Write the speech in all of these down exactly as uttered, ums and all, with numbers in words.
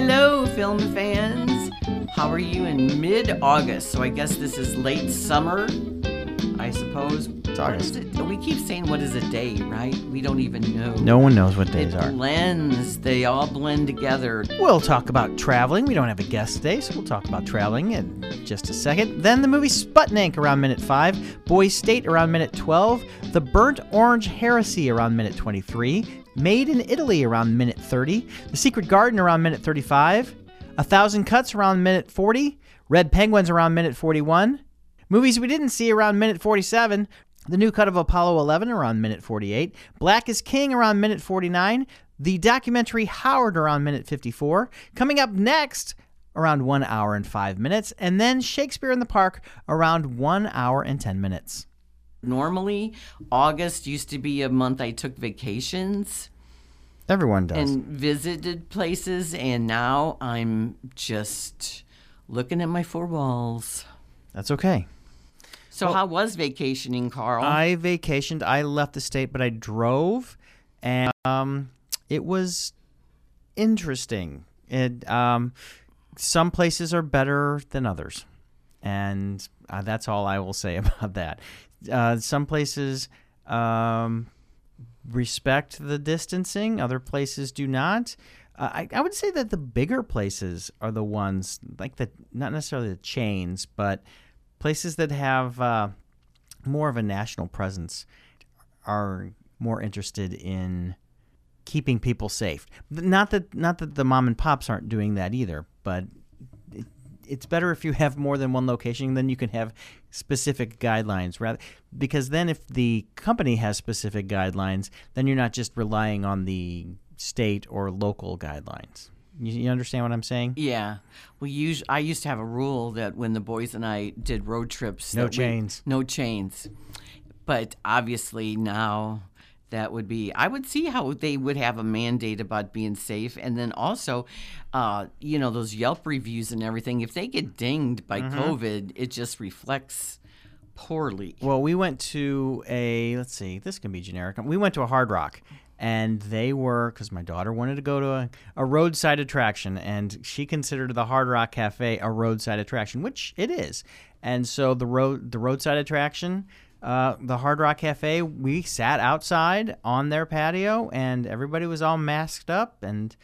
Hello, film fans. How are you in mid-August? So I guess this is late summer, I suppose. It's August. It? We keep saying, what is a day, right? We don't even know. No one knows what days it are. It blends. They all blend together. We'll talk about traveling. We don't have a guest today, so we'll talk about traveling in just a second. Then the movie Sputnik around minute five, Boys State around minute twelve, The Burnt Orange Heresy around minute twenty-three, Made in Italy around minute thirty, The Secret Garden around minute thirty-five, A Thousand Cuts around minute forty, Red Penguins around minute forty-one, movies we didn't see around minute forty-seven, the new cut of Apollo eleven around minute forty-eight, Black is King around minute forty-nine, the documentary Howard around minute fifty-four, coming up next around one hour and five minutes, and then Shakespeare in the Park around one hour and ten minutes. Normally, August used to be a month I took vacations. Everyone does. And visited places, and now I'm just looking at my four walls. That's okay. So well, how was vacationing, Carl? I vacationed. I left the state, but I drove, and um, it was interesting. It, um, some places are better than others, and uh, that's all I will say about that. Uh, some places um, respect the distancing. Other places do not. Uh, I, I would say that the bigger places are the ones, like the not necessarily the chains, but places that have uh, more of a national presence are more interested in keeping people safe. Not that not that the mom and pops aren't doing that either, but it, it's better if you have more than one location, then you can have specific guidelines, rather, because then if the company has specific guidelines, then you're not just relying on the state or local guidelines. You, you understand what I'm saying? Yeah. We use, I used to have a rule that when the boys and I did road trips. No chains. We, no chains. But obviously now that would be, I would see how they would have a mandate about being safe. And then also, uh, you know, those Yelp reviews and everything, if they get dinged by mm-hmm. COVID, it just reflects poorly. Well, we went to a, let's see, this can be generic. We went to a Hard Rock. And they were, because my daughter wanted to go to a, a roadside attraction, and she considered the Hard Rock Cafe a roadside attraction, which it is. And so the road, the roadside attraction, uh, the Hard Rock Cafe, we sat outside on their patio, and everybody was all masked up, and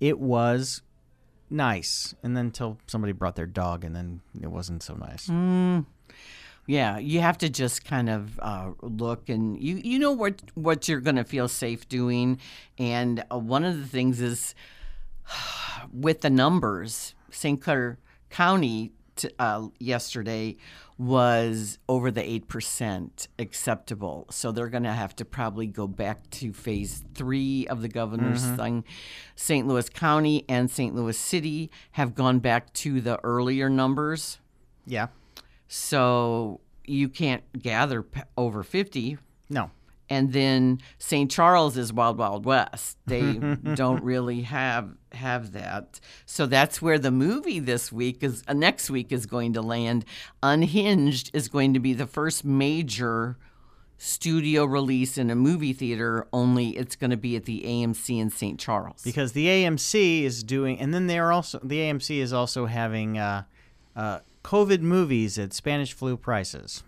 it was nice. And then until somebody brought their dog, and then it wasn't so nice. Mm. Yeah, you have to just kind of uh, look, and you you know what what you're going to feel safe doing. And uh, one of the things is with the numbers, Saint Clair County t uh, yesterday was over the eight percent acceptable. So they're going to have to probably go back to phase three of the governor's mm-hmm. thing. Saint Louis County and Saint Louis City have gone back to the earlier numbers. Yeah. So you can't gather p over fifty. No. And then Saint Charles is Wild Wild West. They don't really have have that. So that's where the movie this week is. Uh, next week is going to land. Unhinged is going to be the first major studio release in a movie theater, only it's going to be at the A M C in Saint Charles. Because the A M C is doing, and then they're also, the A M C is also having uh, uh, COVID movies at Spanish flu prices,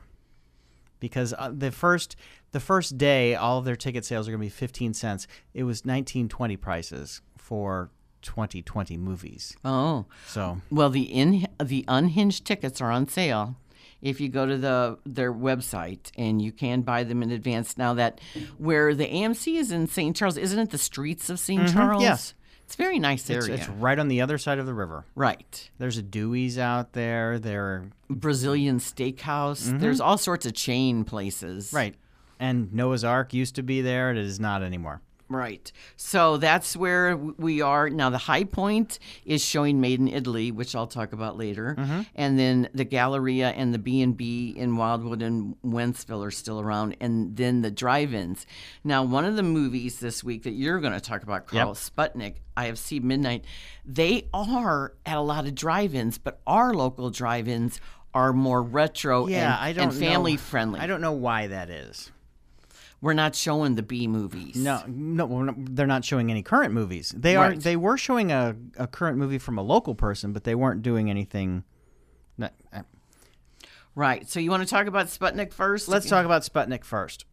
because the first the first day all of their ticket sales are going to be fifteen cents. It was nineteen twenty prices for twenty twenty movies. Oh, so well the in the Unhinged tickets are on sale if you go to the their website, and you can buy them in advance. Now that where the A M C is in Saint Charles, isn't it the streets of Saint Mm-hmm. Charles? Yes. It's a very nice area. It's, it's right on the other side of the river. Right. There's a Dewey's out there. There are Brazilian Steakhouse. Mm-hmm. There's all sorts of chain places. Right. And Noah's Ark used to be there. It is not anymore. Right. So that's where we are. Now, the High Point is showing Made in Italy, which I'll talk about later. Mm-hmm. And then the Galleria and the B and B in Wildwood and Wentzville are still around. And then the drive-ins. Now, one of the movies this week that you're going to talk about, Carl, yep. Sputnik, I Have Seen Midnight, they are at a lot of drive-ins, but our local drive-ins are more retro yeah, and, I don't and family know. friendly. I don't know why that is. we're not showing the B movies. No, no, we're not, they're not showing any current movies. They right. are. They were showing a, a current movie from a local person, but they weren't doing anything. Not, uh, right. So you want to talk about Sputnik first? Let's talk about Sputnik first.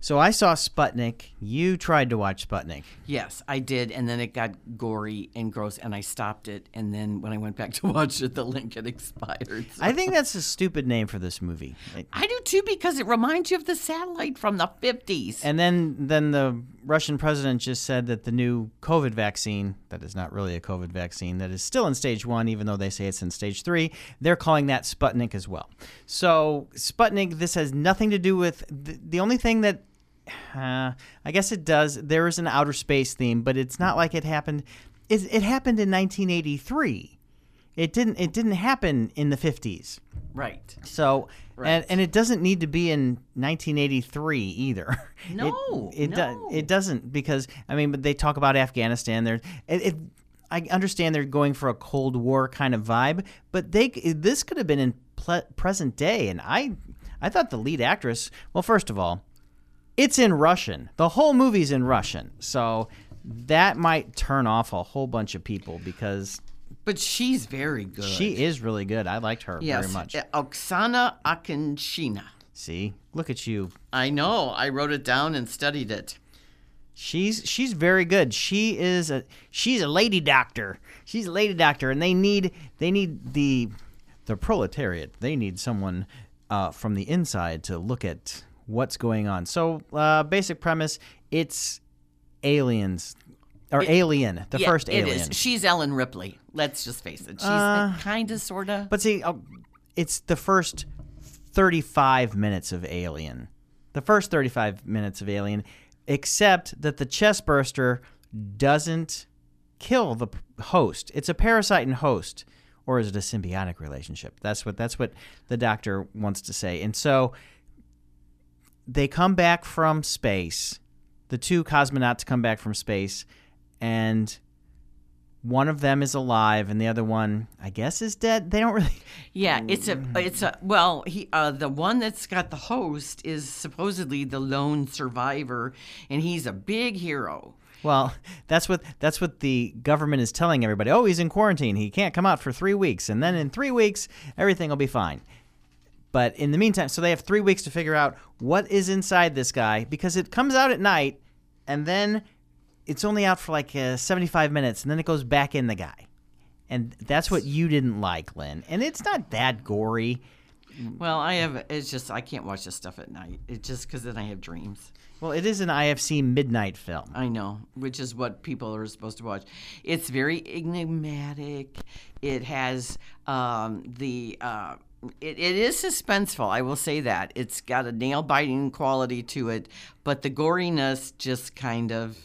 So I saw Sputnik. You tried to watch Sputnik. Yes, I did, and then it got gory and gross, and I stopped it. And then when I went back to watch it, the link had expired. So. I think that's a stupid name for this movie. It, I do, too, because it reminds you of the satellite from the fifties. And then, then the Russian president just said that the new COVID vaccine, that is not really a COVID vaccine, that is still in stage one, even though they say it's in stage three, they're calling that Sputnik as well. So Sputnik, this has nothing to do with the, the only thing that Uh, I guess it does. There is an outer space theme, but it's not like it happened. It, it happened in nineteen eighty-three. It didn't. It didn't happen in the fifties. Right. So, right. And, and it doesn't need to be in nineteen eighty-three either. No. It, it, no. Do, it doesn't because I mean, but they talk about Afghanistan. There, it, it. I understand they're going for a Cold War kind of vibe, but they this could have been in ple- present day. And I, I thought the lead actress. Well, first of all. It's in Russian. The whole movie's in Russian. So that might turn off a whole bunch of people because... But she's very good. She is really good. I liked her yes. very much. Yes, Oksana Akinshina. See? Look at you. I know. I wrote it down and studied it. She's she's very good. She is a she's a lady doctor. She's a lady doctor, and they need they need the the proletariat. They need someone uh, from the inside to look at... What's going on? So, uh, basic premise: it's aliens, or it, alien, the yeah, first alien. It is. She's Ellen Ripley. Let's just face it; she's uh, kind of, sort of. But see, oh, it's the first thirty-five minutes of Alien. The first thirty-five minutes of Alien, except that the chestburster doesn't kill the host. It's a parasite and host, or is it a symbiotic relationship? That's what that's what the doctor wants to say, and so. They come back from space, the two cosmonauts come back from space, and one of them is alive, and the other one, I guess, is dead. They don't really... Yeah, it's a... it's a well, he, uh, the one that's got the host is supposedly the lone survivor, and he's a big hero. Well, that's what that's what the government is telling everybody. Oh, he's in quarantine. He can't come out for three weeks, and then in three weeks, everything will be fine. But in the meantime, so they have three weeks to figure out what is inside this guy because it comes out at night and then it's only out for like uh, seventy-five minutes and then it goes back in the guy. And that's what you didn't like, Lynn. And it's not that gory. Well, I have – it's just I can't watch this stuff at night. It's just because then I have dreams. Well, it is an I F C midnight film. I know, which is what people are supposed to watch. It's very enigmatic. It has um, the uh, – It, it is suspenseful, I will say that. It's got a nail-biting quality to it, but the goriness just kind of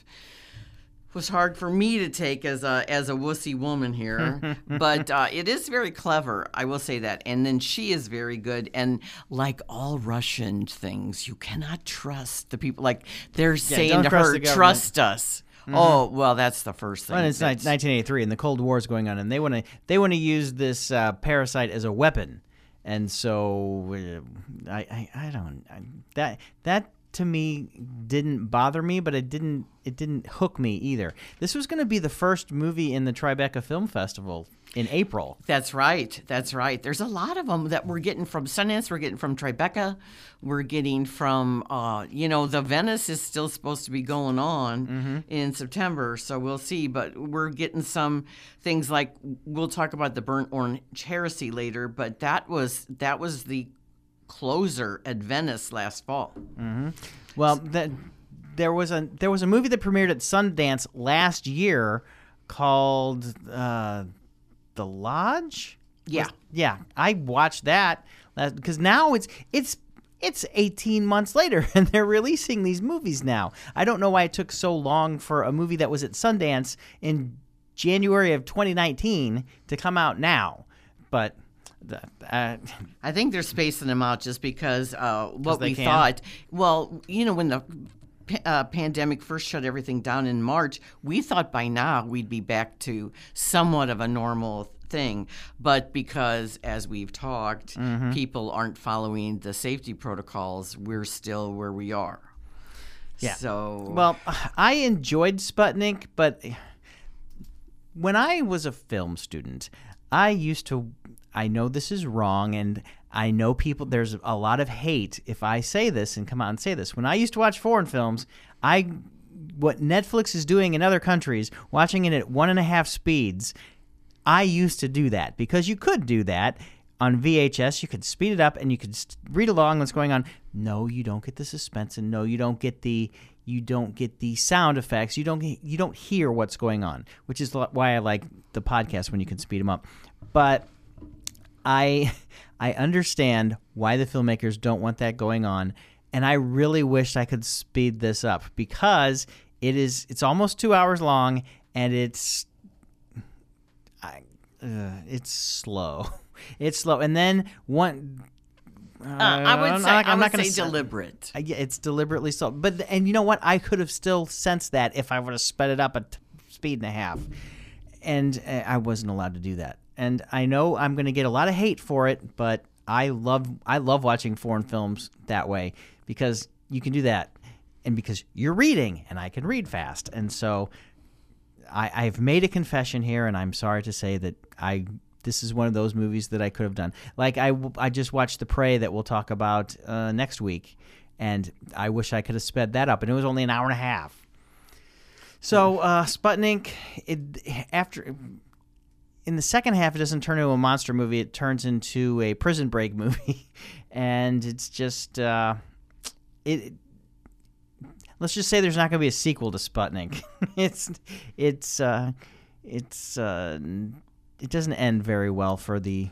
was hard for me to take as a as a wussy woman here. But uh, it is very clever, I will say that. And then she is very good. And like all Russian things, you cannot trust the people. Like they're yeah, saying to her, trust us. Mm-hmm. Oh, well, that's the first thing. Well, it's that's... nineteen eighty-three, and the Cold War is going on, and they want to they want to use this uh, parasite as a weapon. And so uh, I, I I don't I, that that to me didn't bother me, but it didn't it didn't hook me either. This was going to be the first movie in the Tribeca Film Festival in April. That's right. That's right. There's a lot of them that we're getting from Sundance. We're getting from Tribeca. We're getting from uh, you know the Venice is still supposed to be going on mm-hmm. in September, so we'll see. But we're getting some things like we'll talk about the Burnt Orange Heresy later. But that was that was the closer at Venice last fall. Mm-hmm. Well, that, there was a there was a movie that premiered at Sundance last year called. Uh, The Lodge? Yeah. Yeah. I watched that because now it's it's it's eighteen months later and they're releasing these movies now. I don't know why it took so long for a movie that was at Sundance in January of twenty nineteen to come out now. But the, uh, I think they're spacing them out just because uh, what we can. thought. Well, you know, when the Uh, pandemic first shut everything down in March, we thought by now we'd be back to somewhat of a normal thing. But because, as we've talked, mm-hmm. people aren't following the safety protocols, we're still where we are. Yeah. So well, I enjoyed Sputnik, but when I was a film student, I used to. I know this is wrong, and I know people. There's a lot of hate if I say this and come out and say this. When I used to watch foreign films, I what Netflix is doing in other countries, watching it at one and a half speeds. I used to do that because you could do that on V H S. You could speed it up and you could read along what's going on. No, you don't get the suspense, and no, you don't get the you don't get the sound effects. You don't you don't hear what's going on, which is why I like the podcast when you can speed them up. But I I understand why the filmmakers don't want that going on, and I really wish I could speed this up because it is it's almost two hours long and it's. Uh, it's slow. It's slow. And then one... Uh, uh, I would say, I'm not going to say deliberate. I, yeah, it's deliberately slow. But, and you know what? I could have still sensed that if I would have sped it up a t- speed and a half. And uh, I wasn't allowed to do that. And I know I'm going to get a lot of hate for it, but I love I love watching foreign films that way because you can do that. And because you're reading, and I can read fast. And so... I, I've made a confession here, and I'm sorry to say that I this is one of those movies that I could have done. Like, I, I just watched The Prey that we'll talk about uh, next week, and I wish I could have sped that up, and it was only an hour and a half. So uh, Sputnik, it, after in the second half, it doesn't turn into a monster movie. It turns into a prison break movie, and it's just uh, – it. Let's just say there's not going to be a sequel to Sputnik. it's, it's, uh, it's, uh, it doesn't end very well for the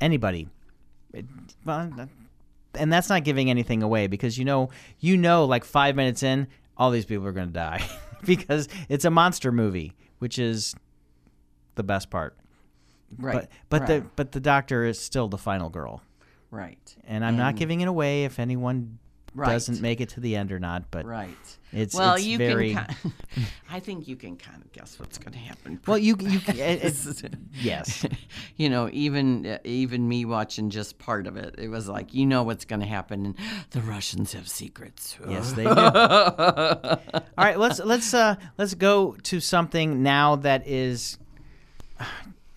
anybody. It, well, and that's not giving anything away because you know, you know, like five minutes in, all these people are going to die because it's a monster movie, which is the best part. Right. But, but right. the but the doctor is still the final girl. Right. And I'm and... not giving it away if anyone. Right. Doesn't make it to the end or not, but right. It's well, it's you very. Can kind of, I think you can kind of guess what's going to happen. Well, you you it's, yes, you know, even even me watching just part of it, it was like you know what's going to happen, and the Russians have secrets. Yes, they do. All right, let's let's uh, let's go to something now that is.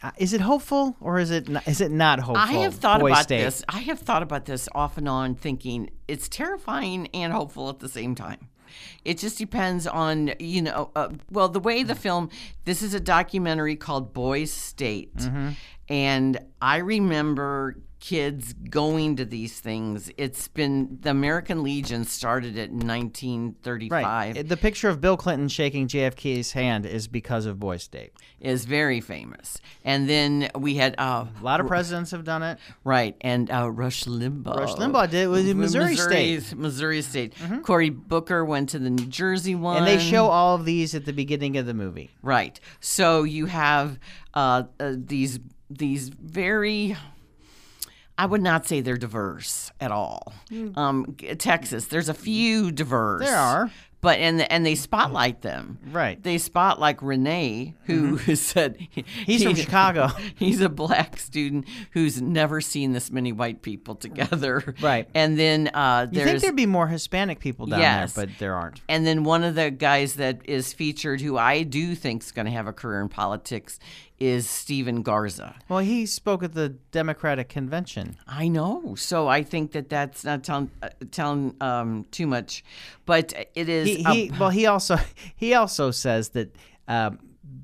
Uh, is it hopeful or is it not, is it not hopeful? I have thought Boys about State. this. I have thought about this off and on, thinking it's terrifying and hopeful at the same time. It just depends on you know. Uh, well, the way the film. This is a documentary called Boys State, mm-hmm. and I remember kids going to these things. It's been the American Legion started it in nineteen thirty-five. Right. The picture of Bill Clinton shaking J F K's hand is because of Boys State. Is very famous. And then we had uh, a lot of presidents have done it. Right. And uh, Rush Limbaugh. Rush Limbaugh did it with Missouri State. Missouri State. Mm-hmm. Cory Booker went to the New Jersey one. And they show all of these at the beginning of the movie. Right. So you have uh, uh, these these very. I would not say they're diverse at all. Um, Texas, there's a few diverse. There are. But and and they spotlight them. Right. They spotlight Renee, who mm-hmm. said he's he, from Chicago. He's a black student who's never seen this many white people together. Right. And then uh, there's you think there'd be more Hispanic people down yes. there, but there aren't. And then one of the guys that is featured, who I do think is going to have a career in politics, is Stephen Garza. Well, he spoke at the Democratic convention. I know. So I think that that's not telling uh, telling um, too much, but it is. He, he, well, he also he also says that uh,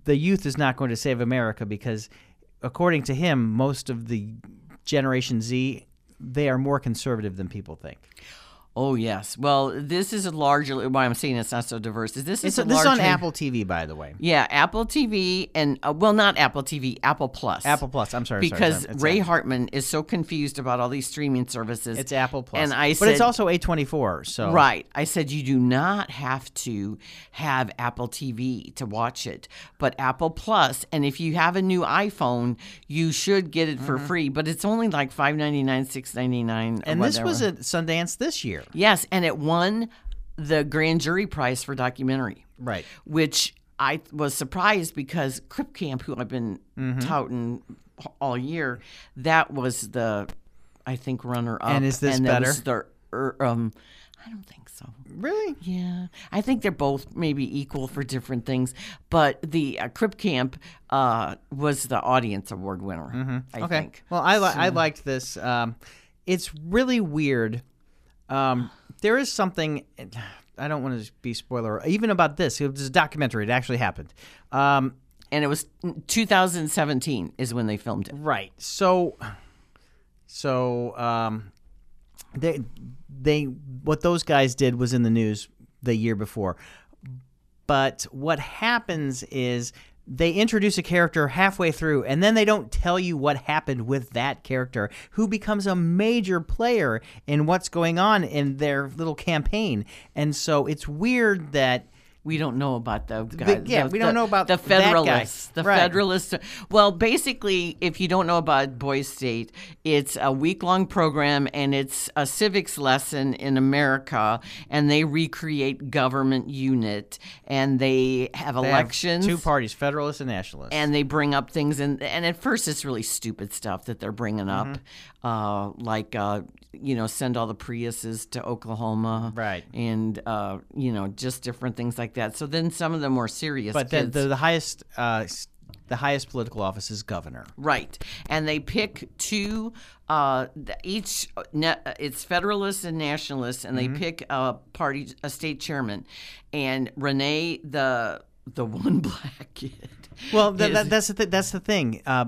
the youth is not going to save America because, according to him, most of the Generation Z, they are more conservative than people think. Oh, yes. Well, this is a largely why I'm saying it's not so diverse. Is this is a, this is on Apple T V, by the way. Yeah, Apple T V and uh, well, not Apple T V, Apple Plus. Apple Plus. I'm sorry, because sorry, sorry. Ray Apple. Hartman is so confused about all these streaming services. It's Apple Plus, and I said, but it's also A twenty-four. So right, I said you do not have to have Apple T V to watch it, but Apple Plus, and if you have a new iPhone, you should get it mm-hmm. for free. But it's only like five ninety-nine, six ninety-nine, and whatever. This was at Sundance this year. Yes, and it won the grand jury prize for documentary. Right. Which I was surprised because Crip Camp, who I've been mm-hmm. touting all year, that was the, I think, runner up. And is this and better? That was the, um, I don't think so. Really? Yeah. I think they're both maybe equal for different things. But the uh, Crip Camp uh, was the audience award winner, mm-hmm. I okay. think. Well, I, li- so. I liked this. Um, it's really weird. Um, there is something, I don't want to be spoiler, even about this. It was a documentary. It actually happened. Um, and it was two thousand seventeen is when they filmed it. Right. So, so um, they... They what those guys did was in the news the year before. But what happens is they introduce a character halfway through, and then they don't tell you what happened with that character, who becomes a major player in what's going on in their little campaign. And so it's weird that we don't know about the guy. Yeah, the, we don't the, know about the Federalists. The right. Federalists. Well, basically, if you don't know about Boys State, it's a week-long program, and it's a civics lesson in America. And they recreate government unit, and they have they elections. Have two parties: Federalists and Nationalists. And they bring up things, and and at first it's really stupid stuff that they're bringing up, mm-hmm. uh, like uh, you know, send all the Priuses to Oklahoma, right? And uh, you know, just different things like. That. So then some of the more serious but kids. But the, the highest uh, the highest political office is governor. Right. And they pick two, uh, each, it's Federalists and Nationalists, and mm-hmm. they pick a party, a state chairman. And Renee, the the one black kid. Well, th- is, that, that's, the th- that's the thing. Uh,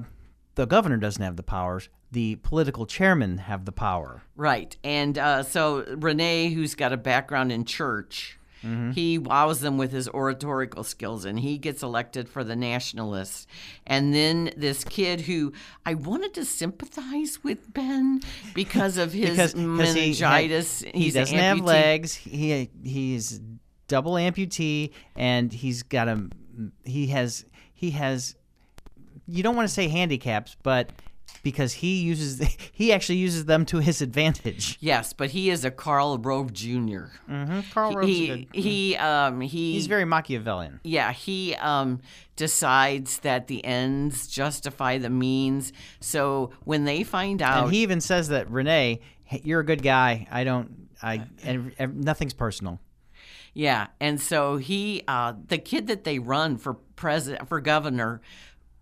the governor doesn't have the powers. The political chairmen have the power. Right. And uh, so Renee, who's got a background in church... Mm-hmm. He wows them with his oratorical skills, and he gets elected for the Nationalists. And then this kid who I wanted to sympathize with Ben because of his because, meningitis. He, had, he doesn't have legs. He he's double amputee, and he's got a he has he has. You don't want to say handicaps, but. Because he uses, he actually uses them to his advantage. Yes, but he is a Karl Rove Junior Mm-hmm. Karl Rove's he, a good. He, um, he, He's very Machiavellian. Yeah, he um, decides that the ends justify the means. So when they find out, and he even says that Renee, you're a good guy. I don't. I and, and nothing's personal. Yeah, and so he, uh, the kid that they run for president, for governor.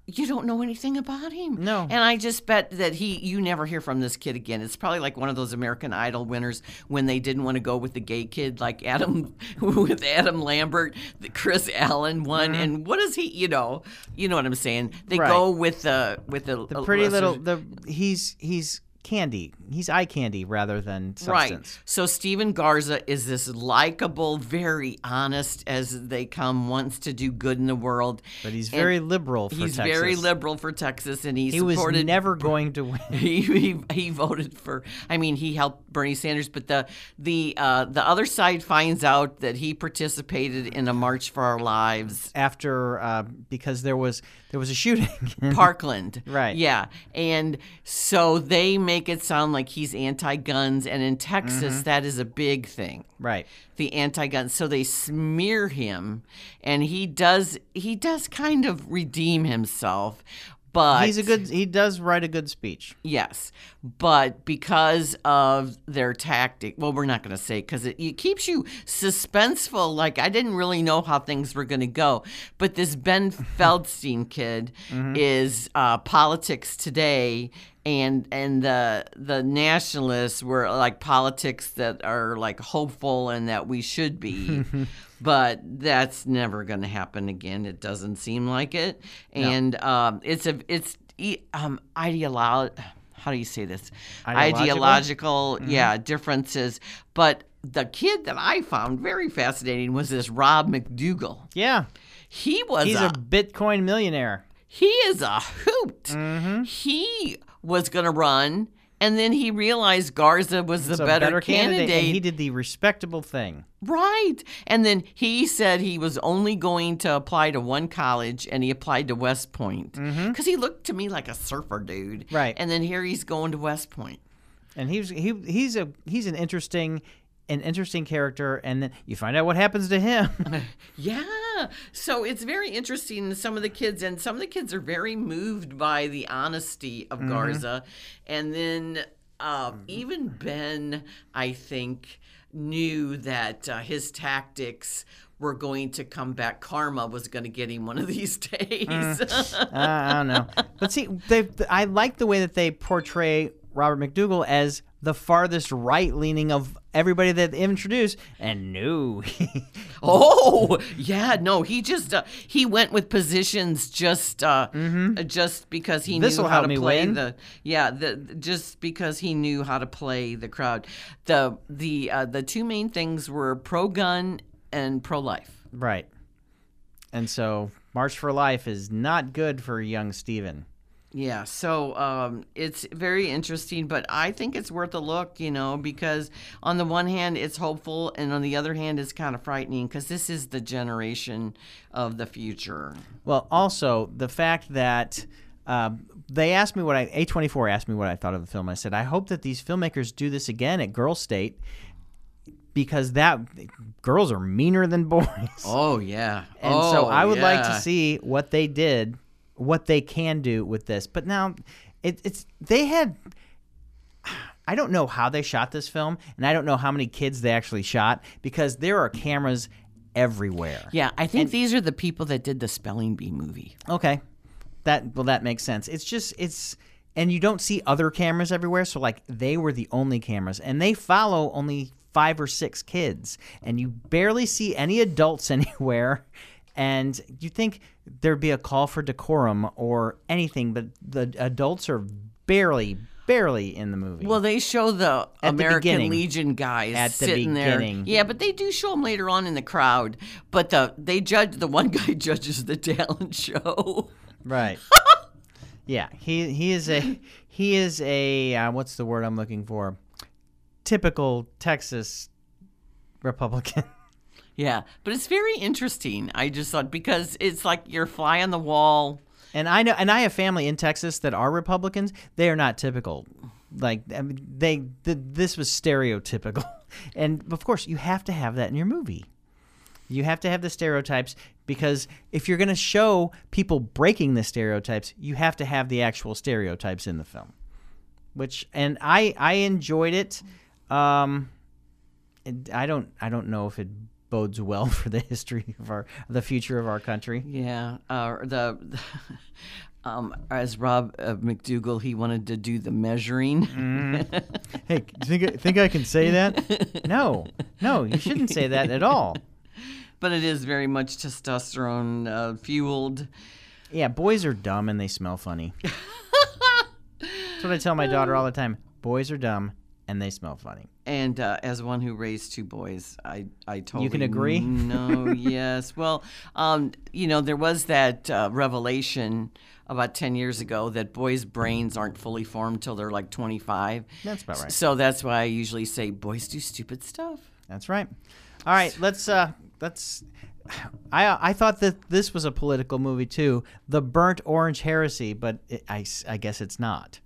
You don't know anything about him. No. And I just bet that he, you never hear from this kid again. It's probably like one of those American Idol winners when they didn't want to go with the gay kid, like Adam, with Adam Lambert, the Chris Allen one. Mm-hmm. And what is he, you know, you know what I'm saying? They right. go with the, with the, the pretty a, little, the, he's, he's, candy. He's eye candy rather than substance. Right. So Stephen Garza is this likable, very honest as they come, wants to do good in the world. But he's very and liberal for he's Texas. He's very liberal for Texas, and he, he supported... He was never going to win. He, he he voted for... I mean, he helped Bernie Sanders, but the, the, uh, the other side finds out that he participated in a March for Our Lives. After... Uh, because there was there was a shooting. Parkland. Right. Yeah. And so they made... Make it sound like he's anti-guns, and in Texas, mm-hmm. that is a big thing. Right. The anti-guns. So they smear him, and he does he does kind of redeem himself. But he's a good he does write a good speech. Yes. But because of their tactic, well, we're not going to say because it, it keeps you suspenseful. Like, I didn't really know how things were going to go. But this Ben Feldstein kid mm-hmm. is uh, politics today. And and the the nationalists were like politics that are like hopeful and that we should be, but that's never going to happen again. It doesn't seem like it, and no. um, it's a it's um, ideolo- how do you say this ideological, ideological mm-hmm. yeah differences, but. The kid that I found very fascinating was this Rob MacDougall. Yeah. He was He's a, a Bitcoin millionaire. He is a hoot. Mm-hmm. He was going to run, and then he realized Garza was it's the better, better candidate. candidate. And he did the respectable thing. Right. And then he said he was only going to apply to one college, and he applied to West Point. Because mm-hmm. he looked to me like a surfer dude. Right. And then here he's going to West Point. And he's he he's a he's an interesting... an interesting character, and then you find out what happens to him. Yeah. So it's very interesting, some of the kids, and some of the kids are very moved by the honesty of mm-hmm. Garza. And then uh, even Ben, I think, knew that uh, his tactics were going to come back. Karma was going to get him one of these days. mm, uh, I don't know. But see, they, I like the way that they portray Robert MacDougall as the farthest right-leaning of everybody that they introduced, and no. oh, yeah, no, he just, uh, he went with positions just uh, mm-hmm. just because he This'll knew how to play win. the, yeah, the, just because he knew how to play the crowd. The, the, uh, the two main things were pro-gun and pro-life. Right. And so March for Life is not good for young Stephen. Yeah, so um, it's very interesting, but I think it's worth a look, you know, because on the one hand, it's hopeful, and on the other hand, it's kind of frightening because this is the generation of the future. Well, also, the fact that uh, they asked me what I, A twenty-four asked me what I thought of the film. I said, I hope that these filmmakers do this again at Girl State, because that girls are meaner than boys. Oh, yeah. And oh, so I would yeah. like to see what they did. What they can do with this, but now it, it's they had. I don't know how they shot this film, and I don't know how many kids they actually shot because there are cameras everywhere. Yeah, I think and, these are the people that did the Spelling Bee movie. Okay, that well that makes sense. It's just it's and you don't see other cameras everywhere, so like they were the only cameras, and they follow only five or six kids, and you barely see any adults anywhere. And you think there'd be a call for decorum or anything, but the adults are barely, barely in the movie. Well, they show the at American the Legion guys at sitting the beginning. There. Yeah, but they do show them later on in the crowd. But the they judge the one guy judges the talent show. Right. yeah, he he is a he is a uh, what's the word I'm looking for? Typical Texas Republican. Yeah, but it's very interesting. I just thought because it's like you're fly on the wall. And I know, and I have family in Texas that are Republicans. They are not typical. Like I mean, they, the, this was stereotypical. And of course, you have to have that in your movie. You have to have the stereotypes because if you're going to show people breaking the stereotypes, you have to have the actual stereotypes in the film. Which and I, I enjoyed it. Um, I don't, I don't know if it. Bodes well for the history of our, the future of our country. Yeah, uh, the, the um, as Rob uh, MacDougall, he wanted to do the measuring. Mm. Hey, think think I can say that? No, no, you shouldn't say that at all. But it is very much testosterone uh, fueled. Yeah, boys are dumb and they smell funny. That's what I tell my daughter all the time. Boys are dumb. And they smell funny. And uh, as one who raised two boys, I, I totally... You can agree? No, yes. Well, um, you know, there was that uh, revelation about ten years ago that boys' brains aren't fully formed till they're like twenty-five. That's about right. So that's why I usually say boys do stupid stuff. That's right. All right, let's... Uh, let's I I thought that this was a political movie, too, The Burnt Orange Heresy, but it, I, I guess it's not.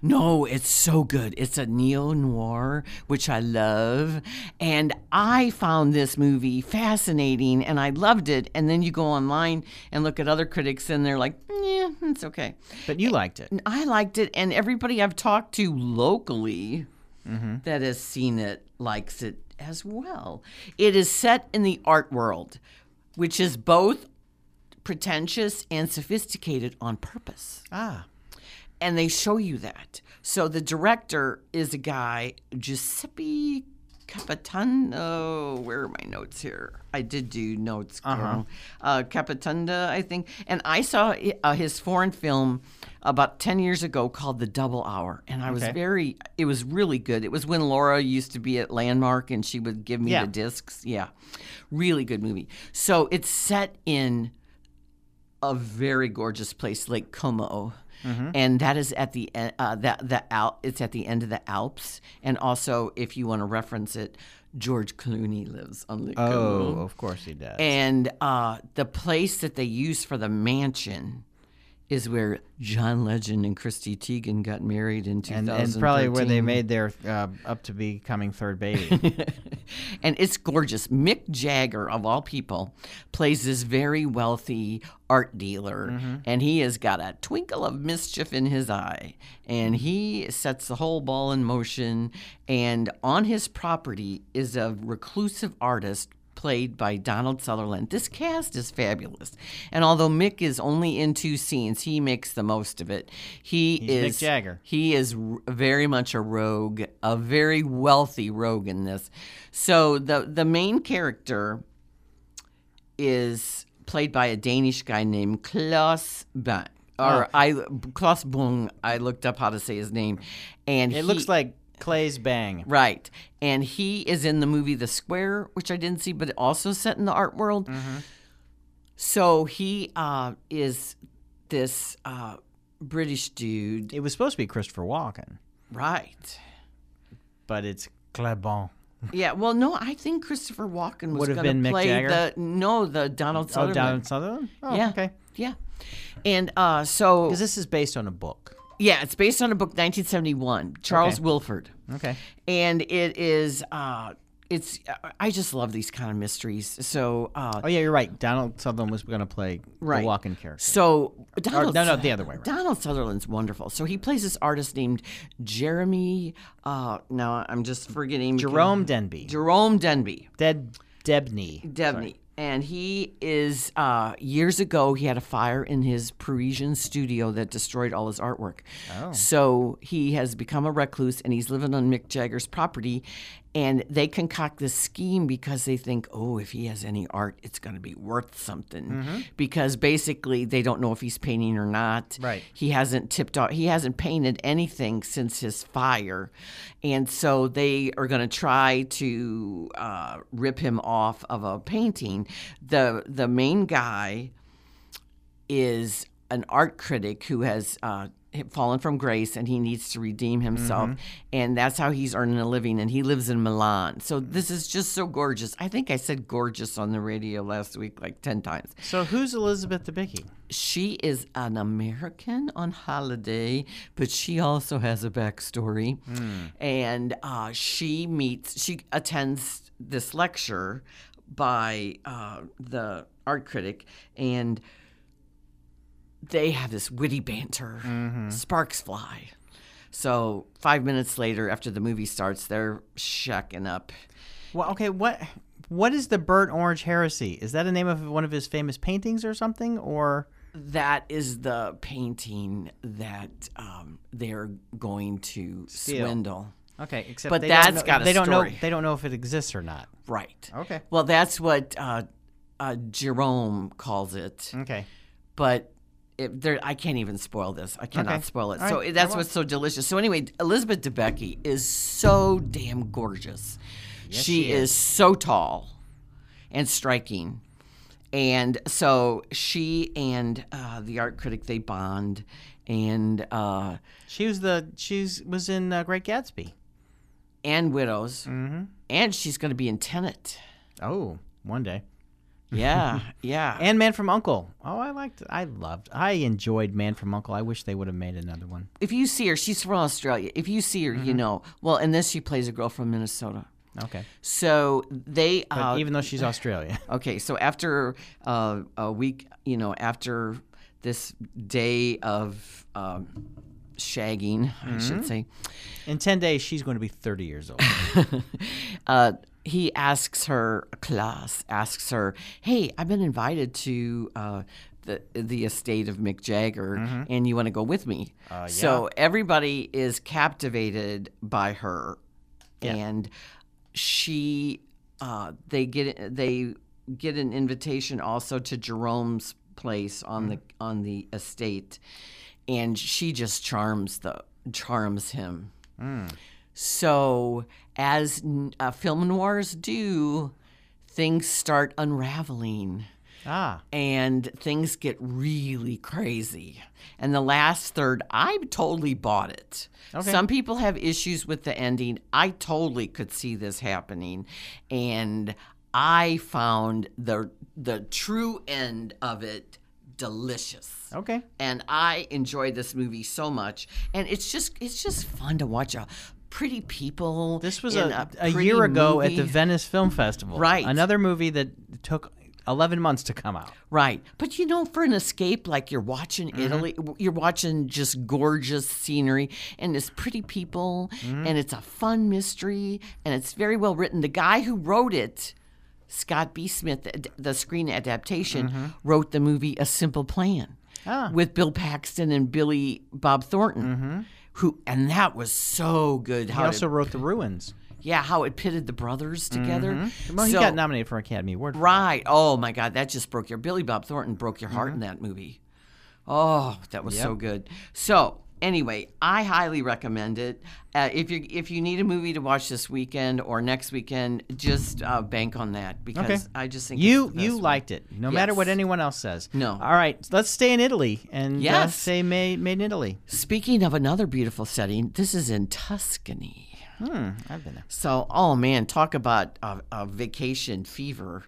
No, it's so good. It's a neo-noir, which I love. And I found this movie fascinating, and I loved it. And then you go online and look at other critics, and they're like, yeah, it's okay. But you liked it. I liked it, and everybody I've talked to locally mm-hmm. that has seen it likes it as well. It is set in the art world, which is both pretentious and sophisticated on purpose. Ah, and they show you that. So the director is a guy, Giuseppe Capotondi. Oh, where are my notes here? I did do notes, girl. Uh-huh. Uh, Capotondi, I think. And I saw uh, his foreign film about ten years ago called The Double Hour. And I okay. was very, it was really good. It was when Laura used to be at Landmark and she would give me yeah. the discs. Yeah, really good movie. So it's set in a very gorgeous place, Lake Como. Mm-hmm. And that is at the end. Uh, the the Al- it's at the end of the Alps, and also if you want to reference it, George Clooney lives on Lake Como. Oh, of course he does. And uh, the place that they use for the mansion is where John Legend and Chrissy Teigen got married in two thousand thirteen. And, and probably where they made their uh, up-to-becoming third baby. And it's gorgeous. Mick Jagger, of all people, plays this very wealthy art dealer, mm-hmm. and he has got a twinkle of mischief in his eye. And he sets the whole ball in motion, and on his property is a reclusive artist played by Donald Sutherland. This cast is fabulous. And although Mick is only in two scenes, he makes the most of it. He He's is Mick Jagger. He is very much a rogue, a very wealthy rogue in this. So the the main character is played by a Danish guy named Claes Bang. Or oh. I Claes Bang, I looked up how to say his name. And it he, looks like Claes Bang. Right. And he is in the movie The Square, which I didn't see, but also set in the art world. Mm-hmm. So he uh, is this uh, British dude. It was supposed to be Christopher Walken. Right. But it's Claes Bang. Yeah, well, no, I think Christopher Walken was going to play Mick the no the Donald oh, Sutherland. Oh, Donald Sutherland? Oh, yeah. Okay. Yeah. And uh, so... Because this is based on a book. Yeah, it's based on a book, nineteen seventy-one, Charles okay. Wilford. Okay. And it is, uh, it's, I just love these kind of mysteries. So. Uh, oh, yeah, you're right. Donald Sutherland was going to play right. the Walken character. So. Donald, or, no, no, the other way around. Donald Sutherland's wonderful. So he plays this artist named Jeremy, uh, no, I'm just forgetting. Jerome Denby. Jerome Denby. Deb, Debney. Debney. Sorry. And he is, uh, years ago, he had a fire in his Parisian studio that destroyed all his artwork. Oh. So he has become a recluse, and he's living on Mick Jagger's property. And they concoct this scheme because they think, oh, if he has any art, it's going to be worth something. Mm-hmm. Because basically, they don't know if he's painting or not. Right. He hasn't tipped off. He hasn't painted anything since his fire, and so they are going to try to uh, rip him off of a painting. the The main guy is an art critic who has. Uh, fallen from grace, and he needs to redeem himself, mm-hmm. and that's how he's earning a living, and he lives in Milan. So this is just so gorgeous. I think I said gorgeous on the radio last week like ten times. So who's Elizabeth Debicki? She is an American on holiday, but she also has a backstory, mm. and uh, she meets, she attends this lecture by uh, the art critic, and they have this witty banter. Mm-hmm. Sparks fly. So five minutes later, after the movie starts, they're shacking up. Well, okay, what what is The Burnt Orange Heresy? Is that the name of one of his famous paintings or something? Or that is the painting that um, they're going to Steal. swindle. Okay, except but they that's don't know, got a they story. Don't know, they don't know if it exists or not. Right. Okay. Well, that's what uh, uh, Jerome calls it. Okay. But... It, there, I can't even spoil this. I cannot okay. spoil it. All so right. that's what's so delicious. So anyway, Elizabeth Debicki is so damn gorgeous. Yes, she she is. is so tall and striking. And so she and uh, the art critic, they bond. And uh, she was the she's was in uh, Great Gatsby and Widows. Mm-hmm. And she's going to be in Tenet. Oh, one day. Yeah, yeah. And Man From U N C L E Oh, I liked, I loved, I enjoyed Man From U N C L E I wish they would have made another one. If you see her, she's from Australia. If you see her, mm-hmm. you know. Well, and then she plays a girl from Minnesota. Okay. So they. Uh, but even though she's Australia. Okay, so after uh, a week, you know, after this day of uh, shagging, mm-hmm. I should say. In ten days, she's going to be thirty years old. uh, He asks her, Claes asks her, hey, I've been invited to uh, the the estate of Mick Jagger, mm-hmm. and you want to go with me? Uh, yeah. So everybody is captivated by her, yeah. and she uh, they get they get an invitation also to Jerome's place on mm-hmm. the on the estate, and she just charms the charms him. Mm. So, as uh, film noirs do, things start unraveling. Ah. And things get really crazy. And the last third, I totally bought it. Okay. Some people have issues with the ending. I totally could see this happening. And I found the the true end of it delicious. Okay. And I enjoyed this movie so much. And it's just it's just fun to watch a pretty people. This was a, a, a year ago movie. At the Venice Film Festival. Right. Another movie that took eleven months to come out. Right. But, you know, for an escape, like you're watching mm-hmm. Italy, you're watching just gorgeous scenery and this pretty people, mm-hmm. and it's a fun mystery, and it's very well written. The guy who wrote it, Scott B. Smith, the screen adaptation, mm-hmm. wrote the movie A Simple Plan ah. with Bill Paxton and Billy Bob Thornton, mm-hmm. who and that was so good. He how also it, wrote The Ruins. Yeah, how it pitted the brothers together. Mm-hmm. Well, so, he got nominated for an Academy Award. For right. That. Oh, my God. That just broke your... Billy Bob Thornton broke your heart mm-hmm. in that movie. Oh, that was yep. so good. So, anyway, I highly recommend it. Uh, if you if you need a movie to watch this weekend or next weekend, just uh, bank on that because okay. I just think you it's the best you one. Liked it, no yes. matter what anyone else says. No. All right, let's stay in Italy and yes. uh, say made, made in Italy. Speaking of another beautiful setting, this is in Tuscany. Hmm, I've been there. So, oh man, talk about a, a vacation fever.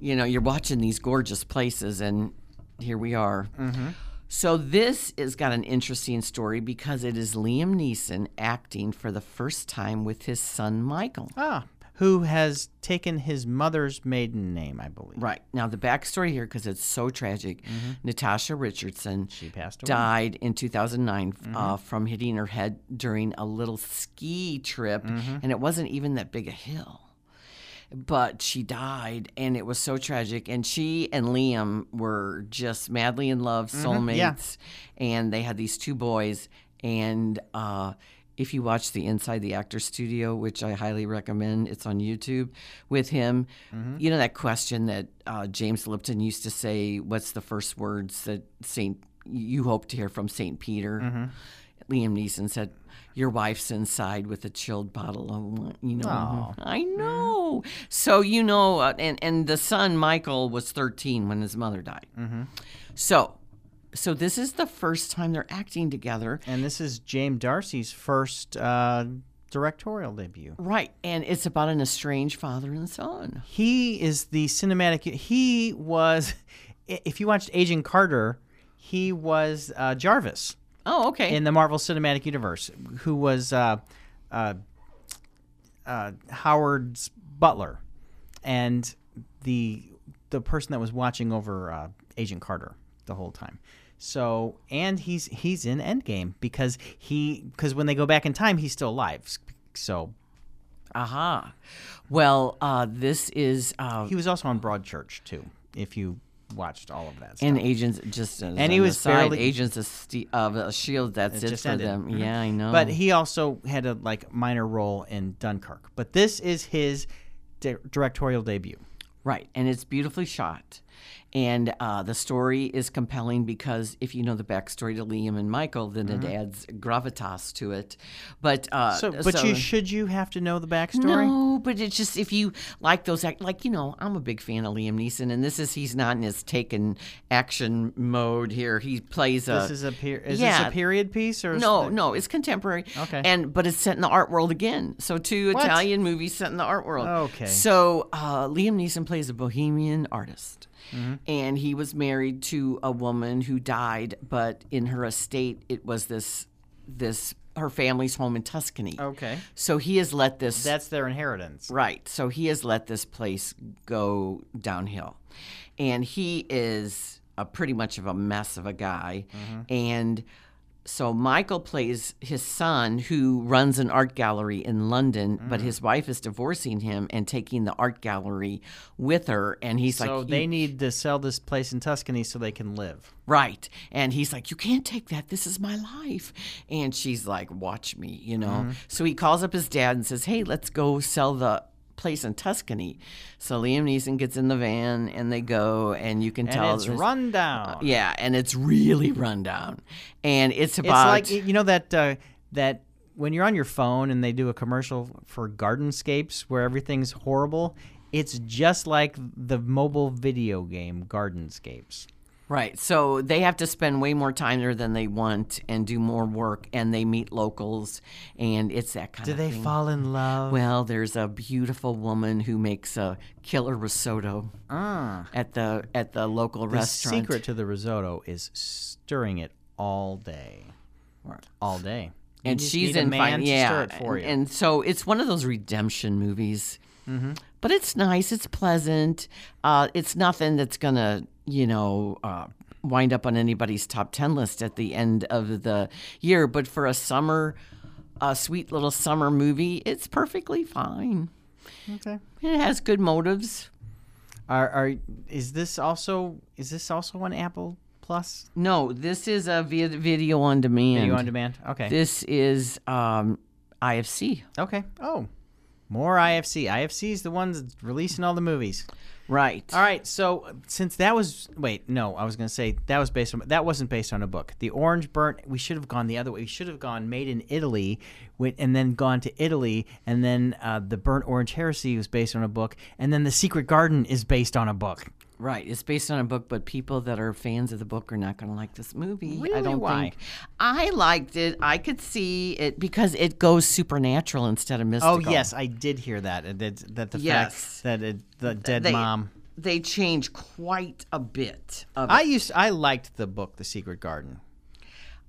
You know, you're watching these gorgeous places, and here we are. Mm-hmm. So this has got an interesting story because it is Liam Neeson acting for the first time with his son Michael. Ah, who has taken his mother's maiden name, I believe. Right. Now, the backstory here, because it's so tragic, mm-hmm. Natasha Richardson she passed away. Died in two thousand nine mm-hmm. uh, from hitting her head during a little ski trip, mm-hmm. and it wasn't even that big a hill. But she died, and it was so tragic. And she and Liam were just madly in love, mm-hmm. soulmates, yeah. and they had these two boys. And uh, if you watch the Inside the Actor Studio, which I highly recommend, it's on YouTube, with him, mm-hmm. you know that question that uh, James Lipton used to say, what's the first words that Saint you hope to hear from Saint Peter? Mm-hmm. Liam Neeson said, your wife's inside with a chilled bottle of wine. You know, Aww. I know. Mm-hmm. So, you know, uh, and, and the son, Michael, was thirteen when his mother died. Mm-hmm. So, so this is the first time they're acting together. And this is James Darcy's first uh, directorial debut. Right. And it's about an estranged father and son. He is the cinematic, he was, if you watched Agent Carter, he was uh, Jarvis. Oh, okay. In the Marvel Cinematic Universe, who was uh, uh, uh, Howard's butler and the the person that was watching over uh, Agent Carter the whole time. So, and he's he's in Endgame because he because when they go back in time, he's still alive. So, aha. Uh-huh. Well, uh, this is uh, he was also on Broadchurch too. If you. Watched all of that stuff. And Agents, just as and he was aside, barely Agents of, st- of a Shield. That's it, it for ended. Them. Mm-hmm. Yeah, I know. But he also had a like minor role in Dunkirk. But this is his di- directorial debut, right? And it's beautifully shot, and uh, the story is compelling because if you know the backstory to Liam and Michael, then mm-hmm. it adds gravitas to it. But uh, so, but so, you should you have to know the backstory? No. But it's just if you like those, like, you know, I'm a big fan of Liam Neeson, and this is he's not in his taken action mode here. He plays a. This is a per- is yeah. this a period piece or no? Something? No, it's contemporary. Okay, and but it's set in the art world again. So two what? Italian movies set in the art world. Okay, so uh, Liam Neeson plays a bohemian artist. Mm-hmm. And he was married to a woman who died, but in her estate, it was this this. Her family's home in Tuscany. Okay. So he has let this... That's their inheritance. Right. So he has let this place go downhill. And he is a pretty much of a mess of a guy. Mm-hmm. And so Michael plays his son who runs an art gallery in London, mm-hmm. but his wife is divorcing him and taking the art gallery with her. And he's so like... So they he, need to sell this place in Tuscany so they can live. Right. And he's like, you can't take that. This is my life. And she's like, watch me, you know. Mm-hmm. So he calls up his dad and says, hey, let's go sell the... place in Tuscany. So Liam Neeson gets in the van and they go and you can and tell it's run down. Uh, yeah, and it's really run down. And it's about It's like you know that uh, that when you're on your phone and they do a commercial for Gardenscapes where everything's horrible, it's just like the mobile video game Gardenscapes. Right. So they have to spend way more time there than they want and do more work, and they meet locals, and it's that kind do of thing. Do they fall in love? Well, there's a beautiful woman who makes a killer risotto uh, at the at the local the restaurant. The secret to the risotto is stirring it all day. Right. All day. You and she's in fine, yeah. Stir it for you. And, and so it's one of those redemption movies. Mm-hmm. But it's nice. It's pleasant. Uh, it's nothing that's going to, you know, uh, wind up on anybody's top ten list at the end of the year. But for a summer, a sweet little summer movie, it's perfectly fine. Okay. It has good motives. Are are is this also is this also on Apple Plus? No, this is a vid- video on demand. Video on demand. Okay. This is um, I F C. Okay. Oh. More I F C. I F C is the one that's releasing all the movies. Right. All right. So since that was wait, no, I was going to say that was based on that wasn't based on a book. The Orange Burnt. We should have gone the other way. We should have gone Made in Italy, and then gone to Italy, and then uh, The Burnt Orange Heresy was based on a book, and then The Secret Garden is based on a book. Right. It's based on a book, but people that are fans of the book are not going to like this movie. Really? I don't Why? think. I liked it. I could see it because it goes supernatural instead of mystical. Oh, yes. I did hear that. It, it, that the yes. fact that it, the dead they, mom. They change quite a bit. Of I, used, I liked the book, The Secret Garden.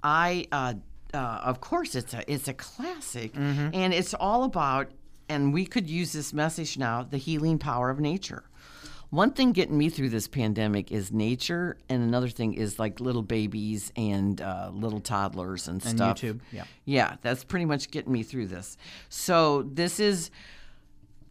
I, uh, uh, of course, it's a, it's a classic. Mm-hmm. And it's all about, and we could use this message now, the healing power of nature. One thing getting me through this pandemic is nature, and another thing is like little babies and uh, little toddlers and stuff. And YouTube, yeah. Yeah, that's pretty much getting me through this. So this is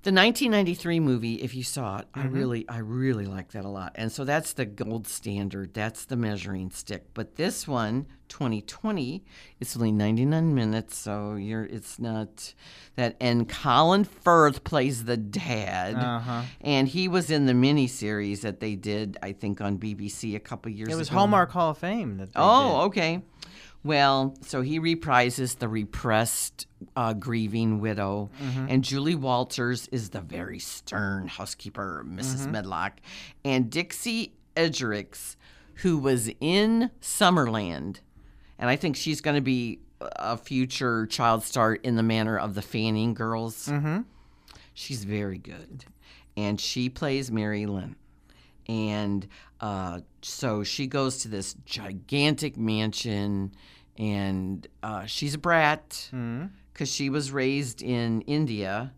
the nineteen ninety-three movie, if you saw it. Mm-hmm. I really, I really like that a lot. And so that's the gold standard. That's the measuring stick. But this one, twenty twenty, it's only ninety-nine minutes, so you're it's not that. And Colin Firth plays the dad, uh-huh. and he was in the miniseries that they did, I think, on B B C a couple years ago. It was ago. Hallmark Hall of Fame. That they oh, did. okay. Well, so he reprises the repressed uh, grieving widow, mm-hmm. and Julie Walters is the very stern housekeeper, Missus Mm-hmm. Medlock, and Dixie Edgerix, who was in Summerland. And I think she's going to be a future child star in the manner of the Fanning girls. Mm-hmm. She's very good. And she plays Mary Lynn. And uh, so she goes to this gigantic mansion, and uh, she's a brat because mm-hmm. she was raised in India.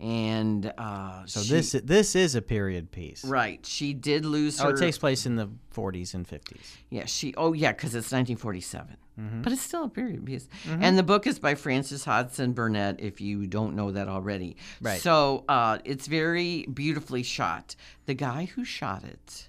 And uh, so she, this this is a period piece, right? She did lose. Oh, her, it takes place in the forties and fifties. Yeah, she. Oh, yeah, because it's nineteen forty-seven, mm-hmm. but it's still a period piece. Mm-hmm. And the book is by Frances Hodgson Burnett. If you don't know that already, right? So uh, it's very beautifully shot. The guy who shot it,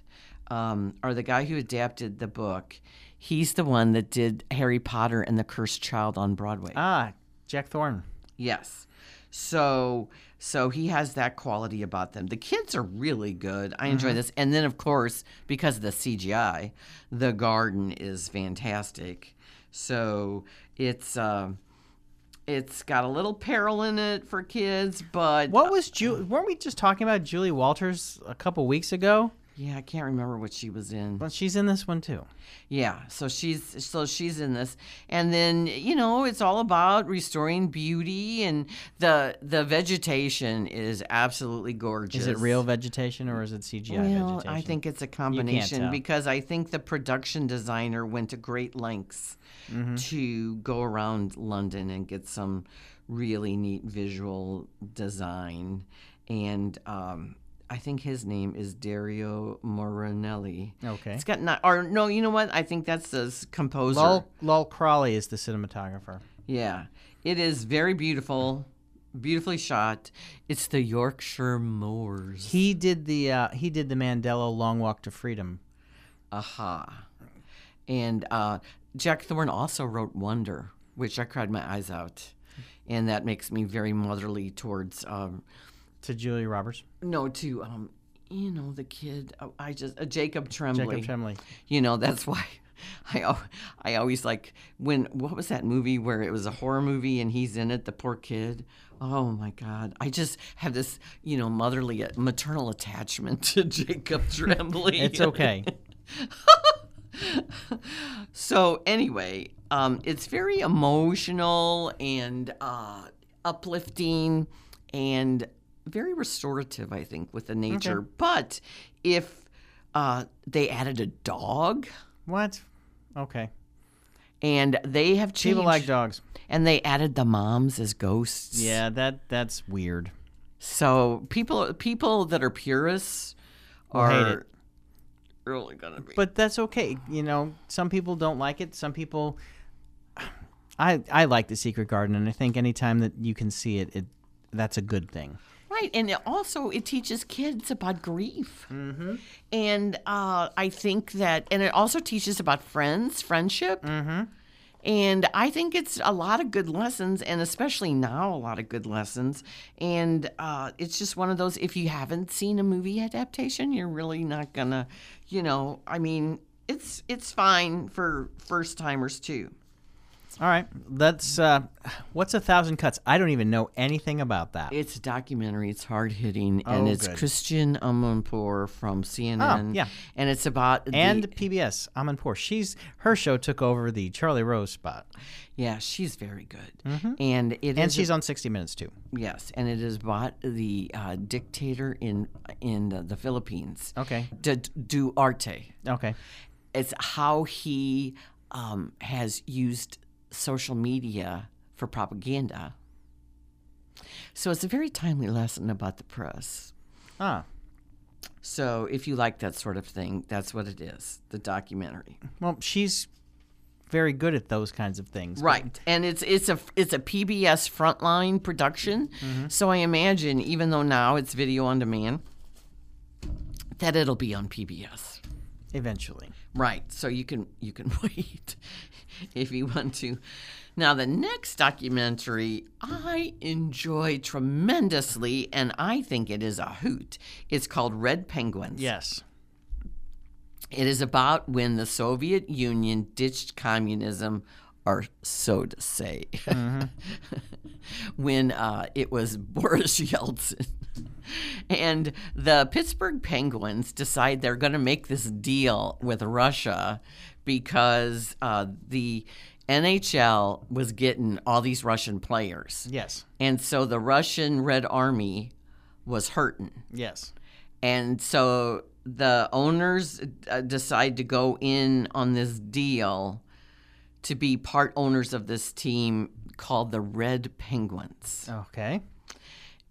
um, or the guy who adapted the book, he's the one that did Harry Potter and the Cursed Child on Broadway. Ah, Jack Thorne. Yes. So so he has that quality about them. The kids are really good. I enjoy mm-hmm. this. And then, of course, because of the C G I, the garden is fantastic. So it's uh, it's got a little peril in it for kids, but... What was... Ju- weren't we just talking about Julie Walters a couple weeks ago? Yeah, I can't remember what she was in. Well, she's in this one, too. Yeah, so she's so she's in this. And then, you know, it's all about restoring beauty, and the the vegetation is absolutely gorgeous. Is it real vegetation or is it C G I well, vegetation? I think it's a combination because I think the production designer went to great lengths mm-hmm. to go around London and get some really neat visual design. And... um I think his name is Dario Morinelli. Okay. It's got not, or no, you know what? I think that's the composer. Lol, Lol Crawley is the cinematographer. Yeah. It is very beautiful, beautifully shot. It's the Yorkshire moors. He did the uh, he did the Mandela Long Walk to Freedom. Aha. And uh, Jack Thorne also wrote Wonder, which I cried my eyes out. And that makes me very motherly towards... Um, To Julia Roberts? No, to, um, you know, the kid, oh, I just, uh, Jacob Tremblay. Jacob Tremblay. You know, that's why I I always like, when, what was that movie where it was a horror movie and he's in it, the poor kid? Oh, my God. I just have this, you know, motherly, maternal attachment to Jacob Tremblay. It's okay. So anyway, um, it's very emotional and uh, uplifting and very restorative, I think, with the nature. Okay. But if uh, they added a dog. What? Okay. And they have changed. People like dogs. And they added the moms as ghosts. Yeah, that that's weird. So people people that are purists are hate it. Really gonna be. But that's okay. You know, some people don't like it. Some people. I I like The Secret Garden, and I think anytime that you can see it, it that's a good thing. Right, and it also it teaches kids about grief, mm-hmm. and uh, I think that, and it also teaches about friends, friendship, mm-hmm. and I think it's a lot of good lessons, and especially now, a lot of good lessons, and uh, it's just one of those. If you haven't seen a movie adaptation, you're really not gonna, you know, I mean, it's it's fine for first timers too. All right, that's, uh, what's A Thousand Cuts? I don't even know anything about that. It's a documentary. It's hard-hitting, oh, and it's good. Christian Amanpour from C N N. Oh, yeah. And it's about the... And P B S, Amanpour. She's, her show took over the Charlie Rose spot. Yeah, she's very good. Mm-hmm. And it and is she's a, on sixty minutes, too. Yes, and it is about the uh, dictator in in the, the Philippines. Okay. D- Duarte. Okay. It's how he um, has used... social media for propaganda. So it's a very timely lesson about the press. Ah. So if you like that sort of thing, that's what it is, the documentary. Well, she's very good at those kinds of things. Right. And it's it's a it's a P B S Frontline production. Mm-hmm. So I imagine, even though now it's video on demand, that it'll be on P B S. Eventually. Right. So you can you can wait if you want to. Now, the next documentary I enjoy tremendously, and I think it is a hoot. It's called Red Penguins. Yes. It is about when the Soviet Union ditched communism, or so to say, mm-hmm. when uh, it was Boris Yeltsin. And the Pittsburgh Penguins decide they're going to make this deal with Russia because uh, the N H L was getting all these Russian players. Yes. And so the Russian Red Army was hurting. Yes. And so the owners uh, decide to go in on this deal to be part owners of this team called the Red Penguins. Okay.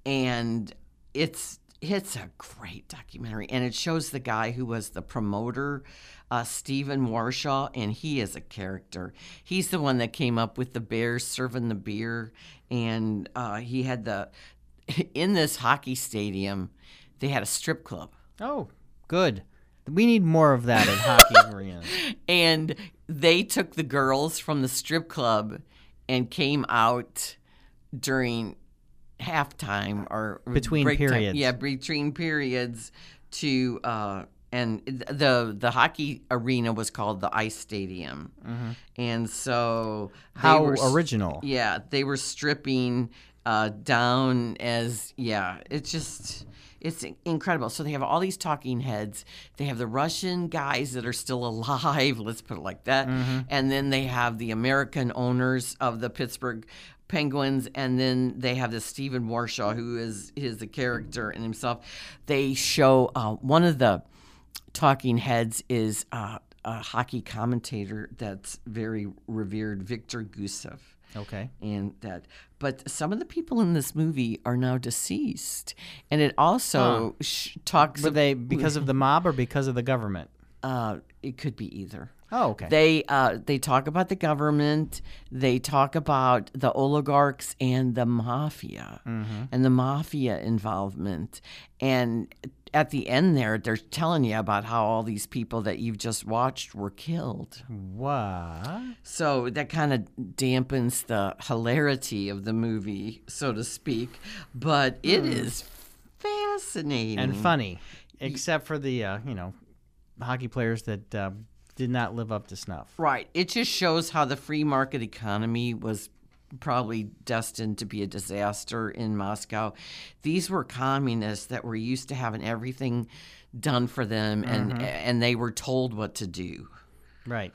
And... It's it's a great documentary, and it shows the guy who was the promoter, uh, Stephen Warshaw, and he is a character. He's the one that came up with the bears serving the beer, and uh, he had the in this hockey stadium, they had a strip club. Oh, good. We need more of that in hockey arenas. And they took the girls from the strip club and came out during. Halftime or between periods, time. yeah, between periods, to uh, and the the hockey arena was called the Ice Stadium, mm-hmm. and so how were, original, yeah, they were stripping uh, down as yeah, it's just it's incredible. So they have all these talking heads. They have the Russian guys that are still alive, let's put it like that, mm-hmm. and then they have the American owners of the Pittsburgh Penguins, and then they have this Stephen Warshaw, who is is the character in himself. They show uh, one of the talking heads is uh, a hockey commentator that's very revered, Victor Gusev. Okay, and that. But some of the people in this movie are now deceased, and it also uh, sh- talks. Were ab- they because of the mob or because of the government? Uh, it could be either. Oh, okay. They uh, they talk about the government. They talk about the oligarchs and the mafia, mm-hmm. and the mafia involvement. And at the end there, they're telling you about how all these people that you've just watched were killed. What? So that kind of dampens the hilarity of the movie, so to speak. But it mm. is fascinating. And funny, except for the, uh, you know, hockey players that... Uh, did not live up to snuff. Right. It just shows how the free market economy was probably destined to be a disaster in Moscow. These were communists that were used to having everything done for them, and mm-hmm. and they were told what to do. Right.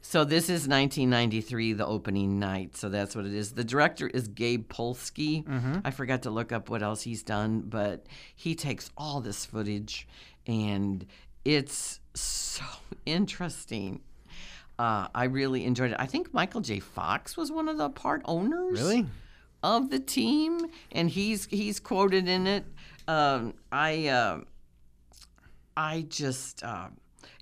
So this is nineteen ninety-three, the opening night. So that's what it is. The director is Gabe Polsky. Mm-hmm. I forgot to look up what else he's done, but he takes all this footage, and it's so interesting. Uh, I really enjoyed it. I think Michael J. Fox was one of the part owners really? of the team, and he's he's quoted in it. Um, I uh, I just... Uh,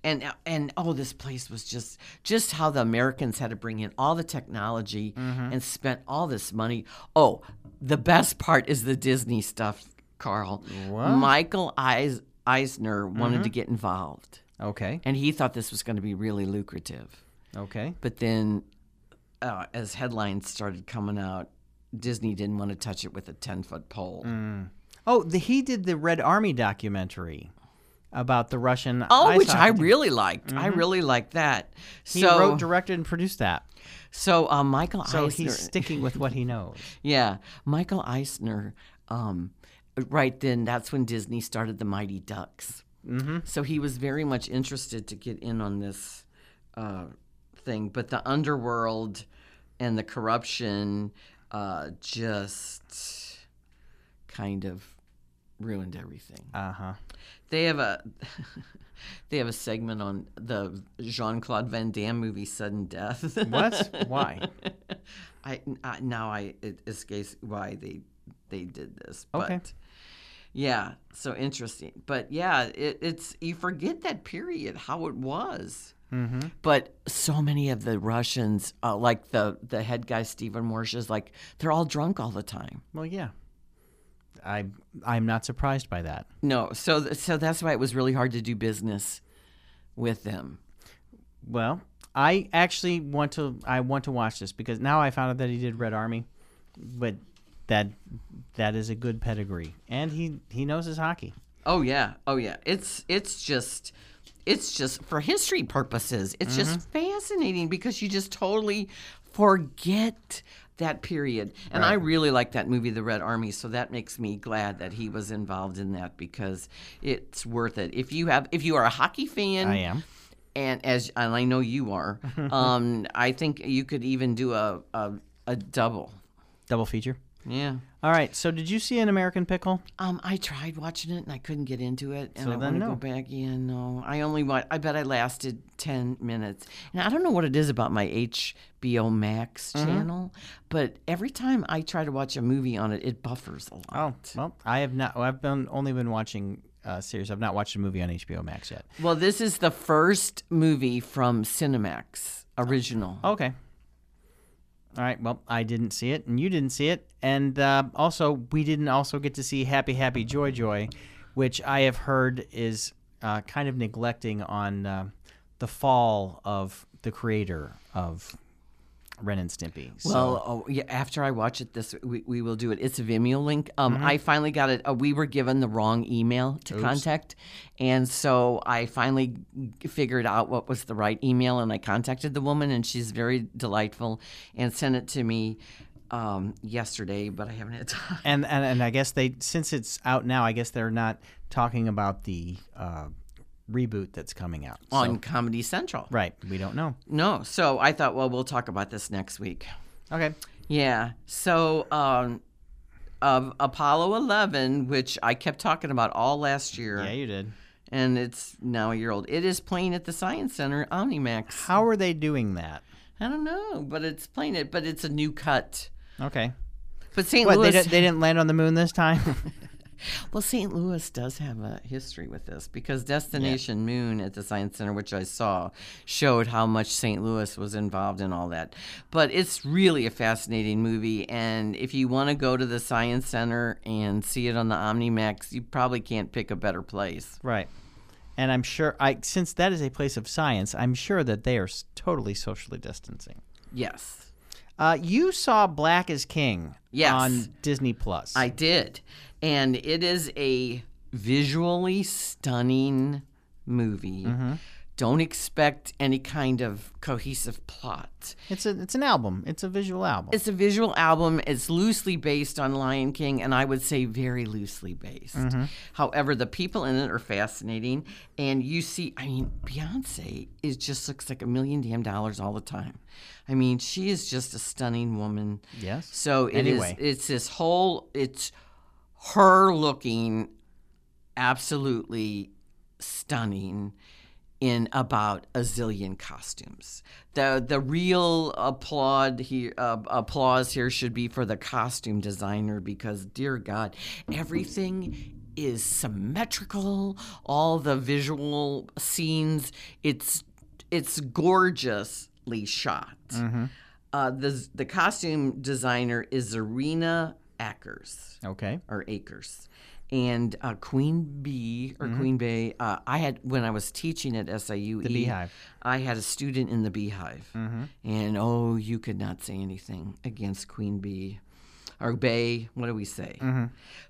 And, and oh, this place was just, just how the Americans had to bring in all the technology mm-hmm. and spent all this money. Oh, the best part is the Disney stuff, Carl. What? Michael Eis- Eisner wanted mm-hmm. to get involved. Okay. And he thought this was going to be really lucrative. Okay. But then uh, as headlines started coming out, Disney didn't want to touch it with a ten-foot pole. Mm. Oh, the, he did the Red Army documentary. About the Russian Oh, which I really liked. Mm-hmm. I really liked that. He so, wrote, directed, and produced that. So uh, Michael so Eisner. So he's sticking with what he knows. Yeah. Michael Eisner, um, right then, that's when Disney started the Mighty Ducks. Mm-hmm. So he was very much interested to get in on this uh, thing. But the underworld and the corruption uh, just kind of ruined everything. Uh-huh. They have a they have a segment on the Jean-Claude Van Damme movie Sudden Death. What? Why? I, I now I it escapes why they they did this. But okay. Yeah, so interesting. But yeah, it, it's you forget that period how it was. Mm-hmm. But so many of the Russians, uh, like the the head guy Stephen Warshaw, is like they're all drunk all the time. Well, yeah. I I'm not surprised by that. No, so th- so that's why it was really hard to do business with them. Well, I actually want to I want to watch this because now I found out that he did Red Army, but that that is a good pedigree, and he, he knows his hockey. Oh yeah, oh yeah. It's it's just it's just for history purposes. It's mm-hmm. just fascinating because you just totally forget that period. And right. I really like that movie, The Red Army, so that makes me glad that he was involved in that because it's worth it. If you have, if you are a hockey fan, I am, and as and I know you are, um, I think you could even do a, a a double, double feature. Yeah. All right. So, did you see An American Pickle? Um, I tried watching it and I couldn't get into it, and so I want to no. go back. Yeah, no, I only watched. I bet I lasted ten minutes, and I don't know what it is about my H. H B O Max channel, mm-hmm. but every time I try to watch a movie on it, it buffers a lot. Oh, well, I have not. I've been only been watching uh, series. I've not watched a movie on H B O Max yet. Well, this is the first movie from Cinemax original. Oh. Okay. All right. Well, I didn't see it, and you didn't see it, and uh, also we didn't also get to see Happy Happy Joy Joy, which I have heard is uh, kind of neglecting on uh, the fall of the creator of Ren and Stimpy. So. Well, oh, yeah, after I watch it, this we, we will do it. It's a Vimeo link. Um, mm-hmm. I finally got it. Uh, we were given the wrong email to Oops. contact, and so I finally figured out what was the right email, and I contacted the woman, and she's very delightful, and sent it to me um, yesterday, but I haven't had time. And, and and I guess they since it's out now, I guess they're not talking about the Uh, reboot that's coming out so. on Comedy Central. Right. We don't know. No. So I thought, well, we'll talk about this next week. Okay. Yeah. So um, of Apollo eleven, which I kept talking about all last year. Yeah, you did. And it's now a year old. It is playing at the Science Center, Omnimax. How are they doing that? I don't know, but it's playing it, but it's a new cut. Okay. But Saint What, Louis... They, d- they didn't land on the moon this time? Well, Saint Louis does have a history with this because Destination yeah. Moon at the Science Center, which I saw, showed how much Saint Louis was involved in all that. But it's really a fascinating movie, and if you want to go to the Science Center and see it on the Omnimax, you probably can't pick a better place. Right. And I'm sure, I since that is a place of science, I'm sure that they are totally socially distancing. Yes. Uh, you saw Black is King yes. on Disney Plus. I did. And it is a visually stunning movie. Mm-hmm. Don't expect any kind of cohesive plot. It's a it's an album. It's a visual album. It's a visual album. It's loosely based on Lion King, and I would say very loosely based. Mm-hmm. However, the people in it are fascinating, and you see, I mean, Beyonce is just looks like a million damn dollars all the time. I mean, she is just a stunning woman. Yes. So it anyway. is. It's this whole. It's her looking absolutely stunning in about a zillion costumes. The the real applaud here, uh, applause here should be for the costume designer, because, dear God, everything is symmetrical, all the visual scenes, it's it's gorgeously shot. Mm-hmm. Uh, the, the costume designer is Zarina Akers. Okay. Or Akers. And uh, Queen Bee, or mm-hmm. Queen Bay, uh, I had, when I was teaching at S I U E, the Beehive. I had a student in the Beehive. Mm-hmm. And, oh, you could not say anything against Queen Bee. Or Bay, what do we say? Mm-hmm.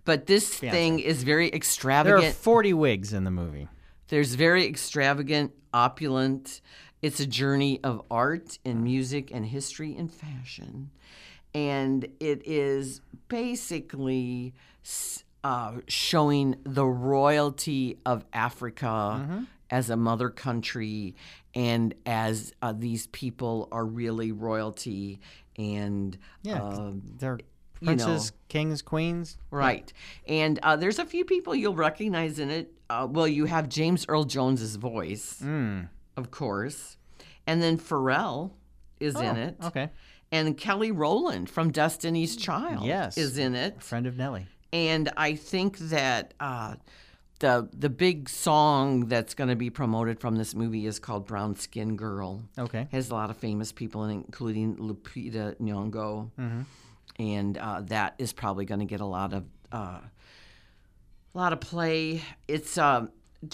But this Beyonce. thing is very extravagant. There are forty wigs in the movie. There's very extravagant, opulent. It's a journey of art and music and history and fashion. And it is basically... S- Uh, showing the royalty of Africa mm-hmm. as a mother country, and as uh, these people are really royalty, and yeah, uh, they're princes, you know, kings, queens, right? And uh, there's a few people you'll recognize in it. Uh, well, you have James Earl Jones's voice, mm. of course, and then Pharrell is oh, in it. Okay, and Kelly Rowland from Destiny's Child, yes, is in it. A friend of Nelly. And I think that uh, the the big song that's going to be promoted from this movie is called Brown Skin Girl. Okay. It has a lot of famous people in it, including Lupita Nyong'o. Mm-hmm. And uh, that is probably going to get a lot of a uh, lot of play. It's uh,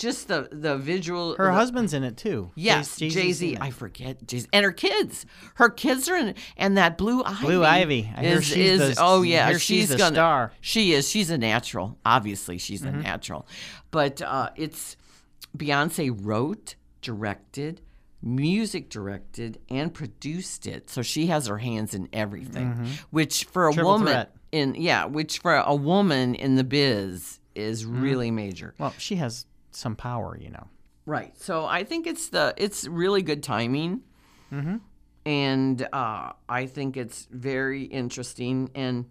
just the, the visual. Her the, husband's in it, too. Yes, Jay-Z. I forget. Jay-Z. And her kids. Her kids are in it. And that Blue Ivy. Blue Ivy. I hear is, she's is, the, oh, yeah. She's, she's gonna, a star. She is. She's a natural. Obviously, she's mm-hmm. a natural. But uh, it's Beyonce wrote, directed, music directed, and produced it. So she has her hands in everything, mm-hmm. which for a Triple woman. Threat. in Yeah, which for a woman in the biz is mm-hmm. really major. Well, she has some power, you know. Right. So I think it's the it's really good timing, mm-hmm. and uh, I think it's very interesting. And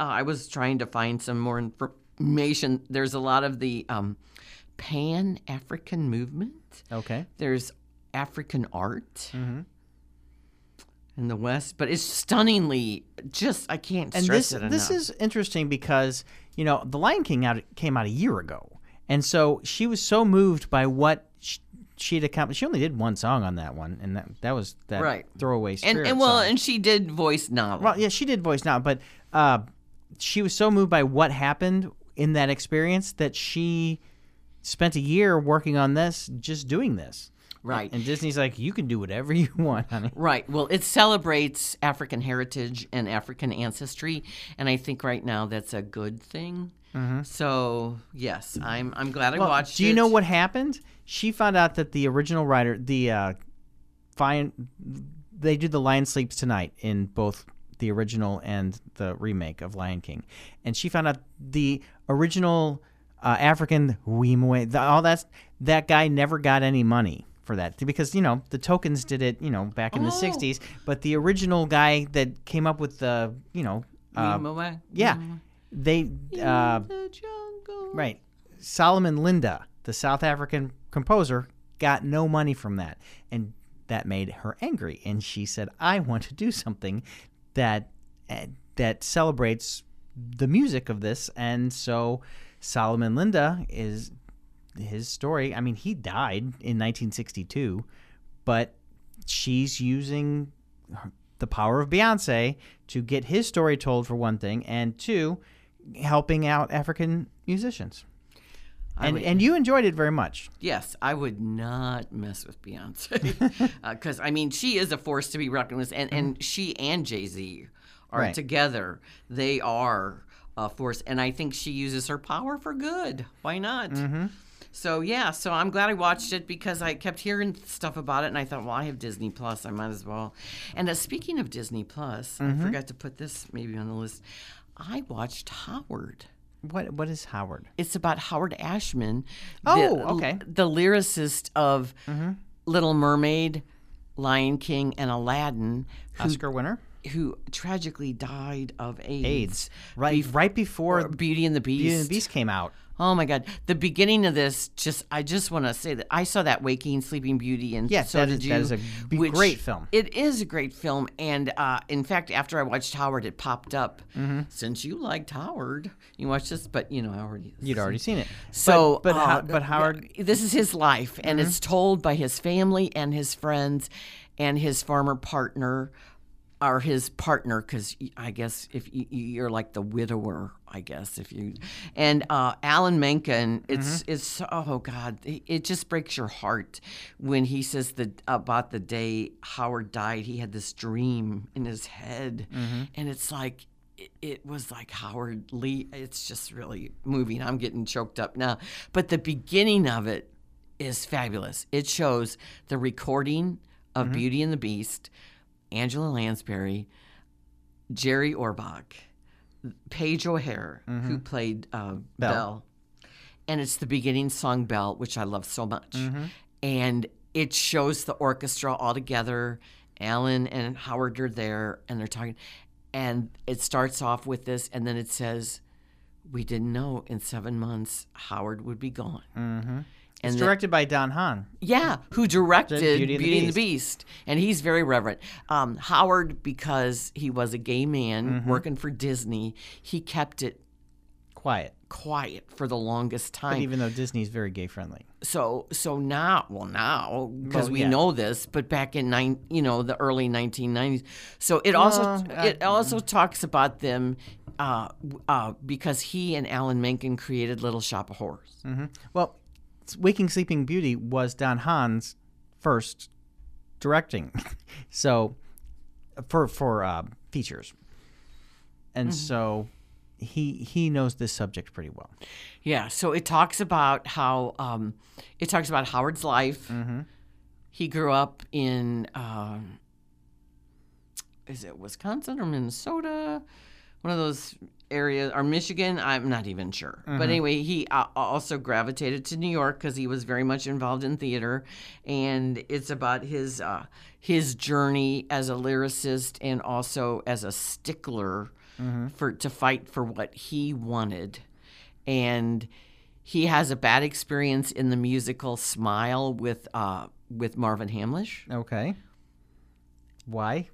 uh, I was trying to find some more information. There's a lot of the um, Pan-African movement. Okay. There's African art mm-hmm. in the West, but it's stunningly just I can't and stress this, it enough. This is interesting because you know The Lion King out came out a year ago. And so she was so moved by what she had accomplished. She only did one song on that one, and that that was that right. throwaway spirit and, and well, song. And she did voice novel. Well, yeah, she did voice novel, but uh, she was so moved by what happened in that experience that she spent a year working on this, just doing this. Right. And Disney's like, you can do whatever you want, honey. Right. Well, it celebrates African heritage and African ancestry, and I think right now that's a good thing. Mm-hmm. So, yes, I'm I'm glad I well, watched it. Do you it. know what happened? She found out that the original writer, the uh, fine, they did The Lion Sleeps Tonight in both the original and the remake of Lion King. And she found out the original uh, African Wemwe, all that, that guy never got any money for that. Because, you know, the Tokens did it, you know, back in oh. the sixties. But the original guy that came up with the, you know. Uh, Wemwe. Yeah. Wemwe. They, uh, the right, Solomon Linda, the South African composer, got no money from that. And that made her angry. And she said, I want to do something that uh, that celebrates the music of this. And so Solomon Linda is his story. I mean, he died in nineteen sixty-two, but she's using her, the power of Beyonce to get his story told, for one thing, and two, helping out African musicians. And would, and you enjoyed it very much. Yes, I would not mess with Beyonce because uh, I mean she is a force to be reckoned with, and, and she and Jay-Z are right. together. They are a force, and I think she uses her power for good. Why not? Mm-hmm. So yeah, so I'm glad I watched it because I kept hearing stuff about it, and I thought, well, I have Disney Plus, I might as well. And uh, speaking of Disney Plus, mm-hmm. I forgot to put this maybe on the list. I watched Howard. What what is Howard? It's about Howard Ashman. Oh, the, okay. The lyricist of mm-hmm. Little Mermaid, Lion King, and Aladdin. Who, Oscar winner. Who tragically died of AIDS. AIDS. Right, Bef- right before Beauty and the Beast. Beauty and the Beast came out. Oh my God! The beginning of this, just I just want to say that I saw that Waking Sleeping Beauty, and yes, so that did is, you. That is a b- which, great film. It is a great film, and uh, in fact, after I watched Howard, it popped up. Mm-hmm. Since you liked Howard, you watched this, but you know, I already you'd already seen it. So, but but, uh, how, but Howard, this is his life, and mm-hmm. it's told by his family and his friends, and his former partner. Or his partner, because I guess if you, you're like the widower, I guess if you, and uh, Alan Menken, it's mm-hmm. it's oh God, it just breaks your heart when he says the about the day Howard died, he had this dream in his head, mm-hmm. and it's like. It was like Howard Lee. It's just really moving. I'm getting choked up now, but the beginning of it is fabulous. It shows the recording of mm-hmm. Beauty and the Beast. Angela Lansbury, Jerry Orbach, Paige O'Hare, mm-hmm. who played uh, Belle. Belle, and it's the beginning song Belle, which I love so much, mm-hmm. and it shows the orchestra all together. Alan and Howard are there, and they're talking, and it starts off with this, and then it says, "We didn't know in seven months Howard would be gone." Mm-hmm. And it's directed the, by Don Hahn. Yeah, who directed Beauty and the, Beauty Beast. And the Beast. And he's very reverent. Um, Howard, because he was a gay man mm-hmm. working for Disney, he kept it quiet quiet for the longest time. But even though Disney's very gay-friendly. So so now, well now, because well, we yeah. know this, but back in, nine, you know, the early nineteen nineties. So it also, uh, it uh, also talks about them uh, uh, because he and Alan Menken created Little Shop of Horrors. Mm-hmm. Well... Waking Sleeping Beauty was Don Hahn's first directing, so for for uh, features, and mm-hmm. so he he knows this subject pretty well. Yeah, so it talks about how um, it talks about Howard's life. Mm-hmm. He grew up in um, is it Wisconsin or Minnesota? One of those. Area or Michigan, I'm not even sure. Mm-hmm. But anyway, he uh, also gravitated to New York because he was very much involved in theater, and it's about his uh, his journey as a lyricist and also as a stickler mm-hmm. for to fight for what he wanted. And he has a bad experience in the musical Smile with uh, with Marvin Hamlish. Okay, why?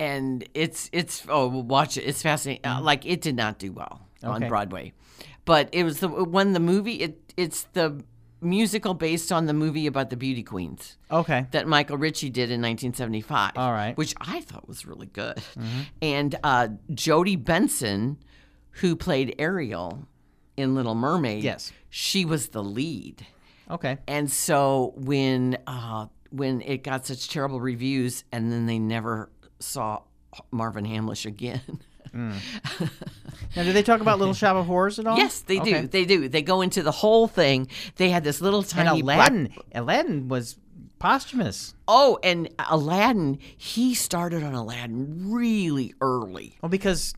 And it's it's oh watch it it's fascinating uh, like it did not do well okay. on Broadway, but it was the when the movie it it's the musical based on the movie about the beauty queens okay that Michael Ritchie did in nineteen seventy-five all right which I thought was really good mm-hmm. and uh, Jodie Benson, who played Ariel in Little Mermaid, yes she was the lead okay and so when uh, when it got such terrible reviews and then they never saw Marvin Hamlish again. mm. Now, do they talk about Little Shop of Horrors at all? Yes, they okay. do. They do. They go into the whole thing. They had this little tiny... And Aladdin. Black... Aladdin was posthumous. Oh, and Aladdin, he started on Aladdin really early. Well, because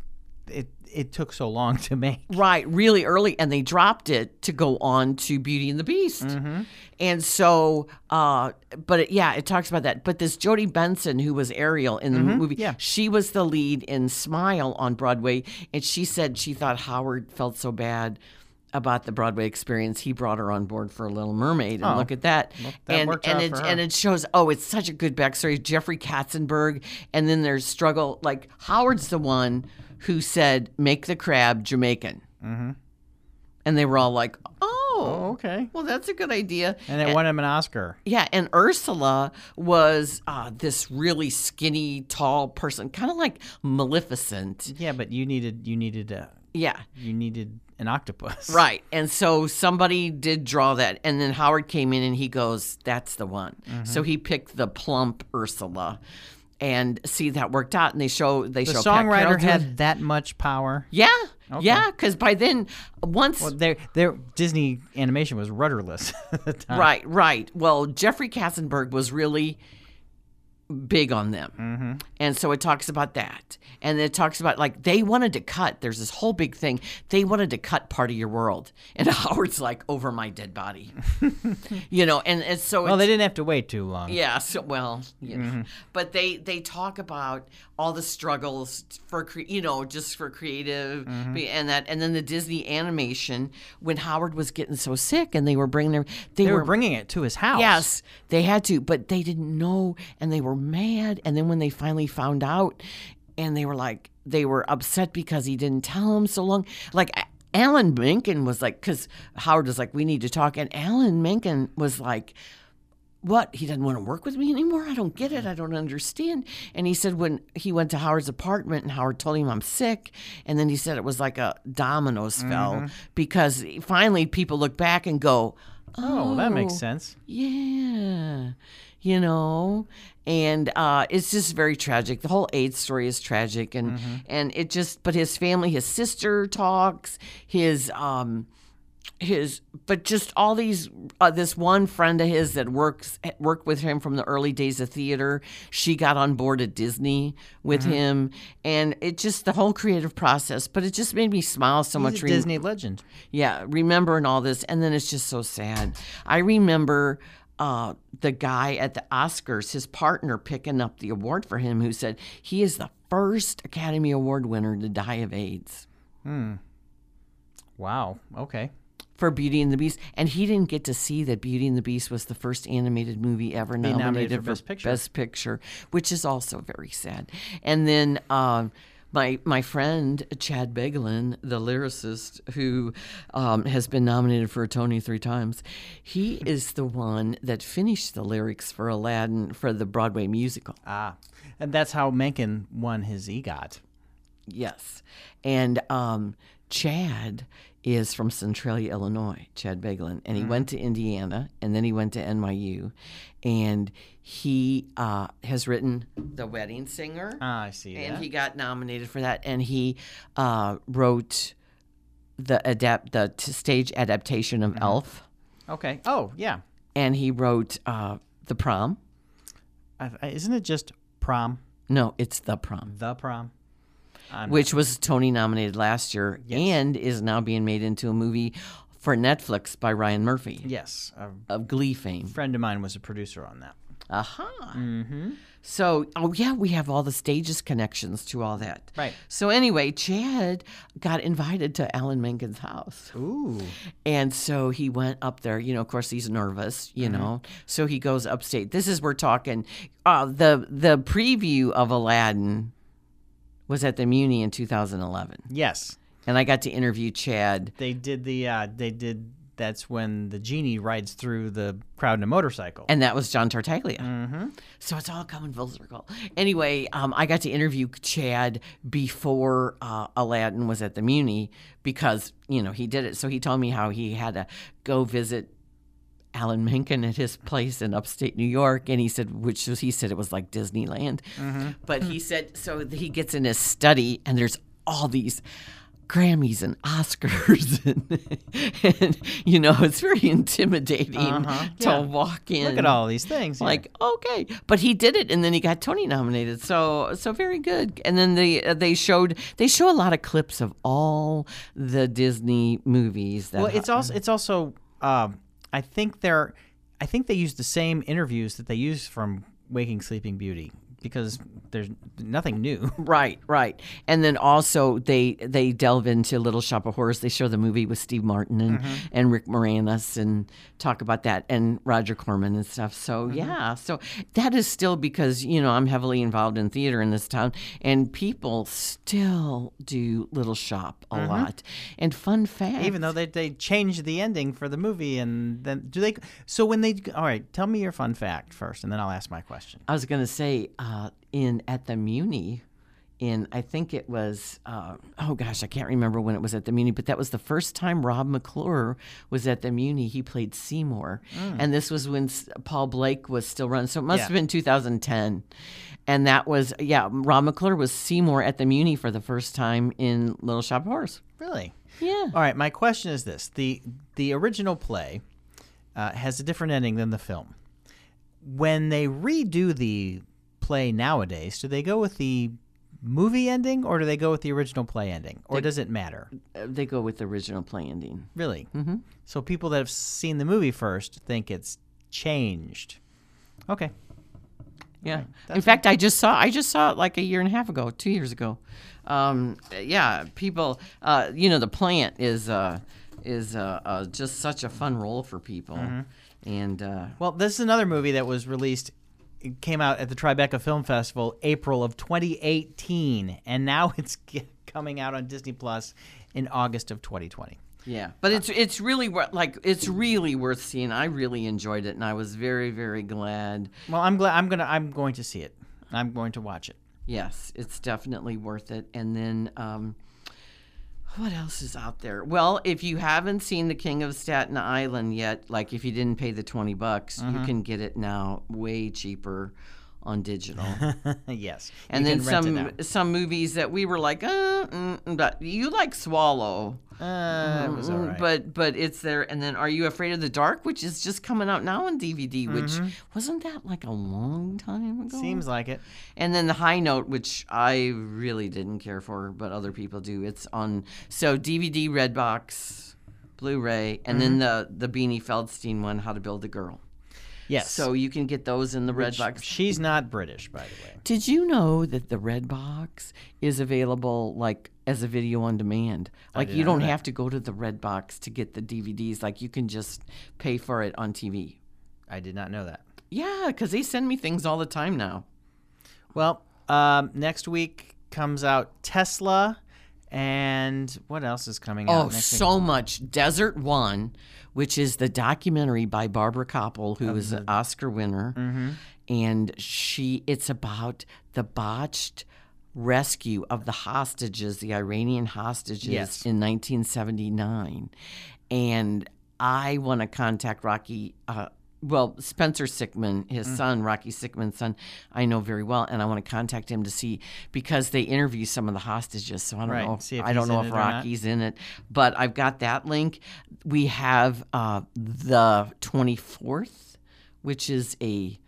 it it took so long to make. Right, really early, and they dropped it to go on to Beauty and the Beast. Mm-hmm. And so, uh, but it, yeah, it talks about that. But this Jodie Benson, who was Ariel in the mm-hmm. movie, yeah. she was the lead in Smile on Broadway, and she said she thought Howard felt so bad about the Broadway experience, he brought her on board for Little Mermaid, and oh, look at that. Well, that and worked and, out it, for her. And it shows, oh, it's such a good backstory. Jeffrey Katzenberg, and then there's struggle. Like, Howard's the one who said, make the crab Jamaican. Mm-hmm. And they were all like, oh, oh, okay. Well, that's a good idea. And it and, won him an Oscar. Yeah, and Ursula was uh, this really skinny, tall person, kind of like Maleficent. Yeah, but you needed, you needed a... Yeah. You needed an octopus. Right. And so somebody did draw that. And then Howard came in and he goes, that's the one. Mm-hmm. So he picked the plump Ursula. And see, that worked out. And they show, they the show. The songwriter had that much power. Yeah. Okay. Yeah, because by then, once well, their their Disney animation was rudderless at the time. Right, right. Well, Jeffrey Katzenberg was really big on them, mm-hmm. and so it talks about that, and it talks about like they wanted to cut. There's this whole big thing. They wanted to cut Part of Your World, and Howard's like, over my dead body, you know. And, and so, well, it's, they didn't have to wait too long. Yeah. So, well, you mm-hmm. know, but they they talk about all the struggles for cre- you know just for creative mm-hmm. and that, and then the Disney animation when Howard was getting so sick, and they were bringing their they, they were, were bringing it to his house. Yes, they had to, but they didn't know, and they were mad, and then when they finally found out, and they were like, they were upset because he didn't tell them so long. Like Alan Menken was like, because Howard was like, we need to talk, and Alan Menken was like, what? He doesn't want to work with me anymore? I don't get it. I don't understand. And he said when he went to Howard's apartment and Howard told him I'm sick, and then he said it was like a dominoes mm-hmm. fell, because finally people look back and go, oh, oh that makes sense. Yeah. You know, and uh, it's just very tragic. The whole AIDS story is tragic, and mm-hmm. and it just. But his family, his sister talks, his um, his. But just all these. Uh, this one friend of his that works worked with him from the early days of theater. She got on board at Disney with mm-hmm. him, and it just the whole creative process. But it just made me smile so He's much. A re- Disney legend. Yeah, remembering all this, and then it's just so sad. I remember. Uh, the guy at the Oscars, his partner picking up the award for him, who said he is the first Academy Award winner to die of AIDS. Hmm. Wow. Okay. For Beauty and the Beast. And he didn't get to see that Beauty and the Beast was the first animated movie ever nominated, nominated for, for Best Picture. Best Picture, which is also very sad. And then... Uh, My my friend, Chad Begelin, the lyricist who um, has been nominated for a Tony three times, he is the one that finished the lyrics for Aladdin for the Broadway musical. Ah, and that's how Menken won his EGOT. Yes. And um, Chad is from Centralia, Illinois, Chad Begelin, and he mm-hmm. went to Indiana, and then he went to N Y U, and he uh, has written The Wedding Singer. Ah, I see and that. He got nominated for that, and he uh, wrote the adapt the t- stage adaptation of mm-hmm. Elf. Okay. Oh, yeah. And he wrote uh, The Prom. I, isn't it just Prom? No, it's The Prom. The Prom. I'm which not. Was Tony nominated last year yes. and is now being made into a movie for Netflix by Ryan Murphy. Yes. Of Glee fame. A friend of mine was a producer on that. Aha. Uh-huh. Mm-hmm. So, oh, yeah, we have all the stages connections to all that. Right. So, anyway, Chad got invited to Alan Menken's house. Ooh. And so he went up there. You know, of course, he's nervous, you mm-hmm. know. So he goes upstate. This is, we're talking, uh, the the preview of Aladdin was at the Muni in two thousand eleven. Yes. And I got to interview Chad. They did the, uh, they did... That's when the genie rides through the crowd in a motorcycle. And that was John Tartaglia. Mm-hmm. So it's all coming full circle. Anyway, um, I got to interview Chad before uh, Aladdin was at the Muni because, you know, he did it. So he told me how he had to go visit Alan Menken at his place in upstate New York. And he said, which was, he said it was like Disneyland. Mm-hmm. But he said, so he gets in his study and there's all these Grammys and Oscars, and, and you know, it's very intimidating uh-huh. to yeah. walk in. Look at all these things. Like, yeah. okay, but he did it, and then he got Tony nominated. So, so very good. And then they they showed they show a lot of clips of all the Disney movies. That well, it's ha- also it's also um, I think they're I think they use the same interviews that they use from Waking Sleeping Beauty. Because there's nothing new. Right, right. And then also they they delve into Little Shop of Horrors. They show the movie with Steve Martin and, mm-hmm. and Rick Moranis and talk about that and Roger Corman and stuff. So, mm-hmm. yeah. So that is still because, you know, I'm heavily involved in theater in this town. And people still do Little Shop a mm-hmm. lot. And fun fact. Even though they, they changed the ending for the movie. And then do they – so when they – all right, tell me your fun fact first and then I'll ask my question. I was going to say um, – Uh, in at the Muni in, I think it was, uh, oh gosh, I can't remember when it was at the Muni, but that was the first time Rob McClure was at the Muni. He played Seymour. Mm. And this was when Paul Blake was still running. So it must yeah. have been two thousand ten. And that was, yeah, Rob McClure was Seymour at the Muni for the first time in Little Shop of Horrors. Really? Yeah. All right, my question is this. The, the original play uh, has a different ending than the film. When they redo the play nowadays, do they go with the movie ending, or do they go with the original play ending, or they, does it matter? They go with the original play ending. Really? Mm-hmm. So people that have seen the movie first think it's changed. Okay. Yeah. Right. In fact, I just saw I just saw it like a year and a half ago, two years ago. Um, yeah, people. Uh, you know, the plant is uh, is uh, uh, just such a fun role for people. Mm-hmm. And uh, well, this is another movie that was released. It came out at the Tribeca Film Festival, April of twenty eighteen, and now it's get, coming out on Disney Plus in August of twenty twenty. Yeah, but uh, it's it's really like it's really worth seeing. I really enjoyed it, and I was very very glad. Well, I'm glad I'm gonna I'm going to see it. I'm going to watch it. Yes, it's definitely worth it. And then um, what else is out there? Well, if you haven't seen The King of Staten Island yet, like if you didn't pay the twenty bucks, mm-hmm. you can get it now way cheaper on digital. Yes. And then some some movies that we were like, uh, mm, mm, you like Swallow. Uh, mm, it was all right. But, but it's there. And then Are You Afraid of the Dark, which is just coming out now on D V D, mm-hmm. which wasn't that like a long time ago? Seems like it. And then The High Note, which I really didn't care for, but other people do. It's on, so D V D, Redbox, Blu-ray, and mm-hmm. then the, the Beanie Feldstein one, How to Build a Girl. Yes. So you can get those in the Which, Redbox. She's not British, by the way. Did you know that the Redbox is available like as a video on demand? Like you don't have to go to the Redbox to get the D V Ds. Like you can just pay for it on T V. I did not know that. Yeah, because they send me things all the time now. Well, um, next week comes out Tesla. And what else is coming out? Oh, next so week? much. Desert One, which is the documentary by Barbara Koppel, who mm-hmm. is an Oscar winner. Mm-hmm. And she, it's about the botched rescue of the hostages, the Iranian hostages yes. in nineteen seventy-nine. And I want to contact Rocky, uh, well, Spencer Sickman, his mm-hmm. son, Rocky Sickman's son, I know very well, and I want to contact him to see, because they interview some of the hostages, so I don't right. know if, if, I don't know if Rocky's in it. But I've got that link. We have uh, the twenty-fourth, which is a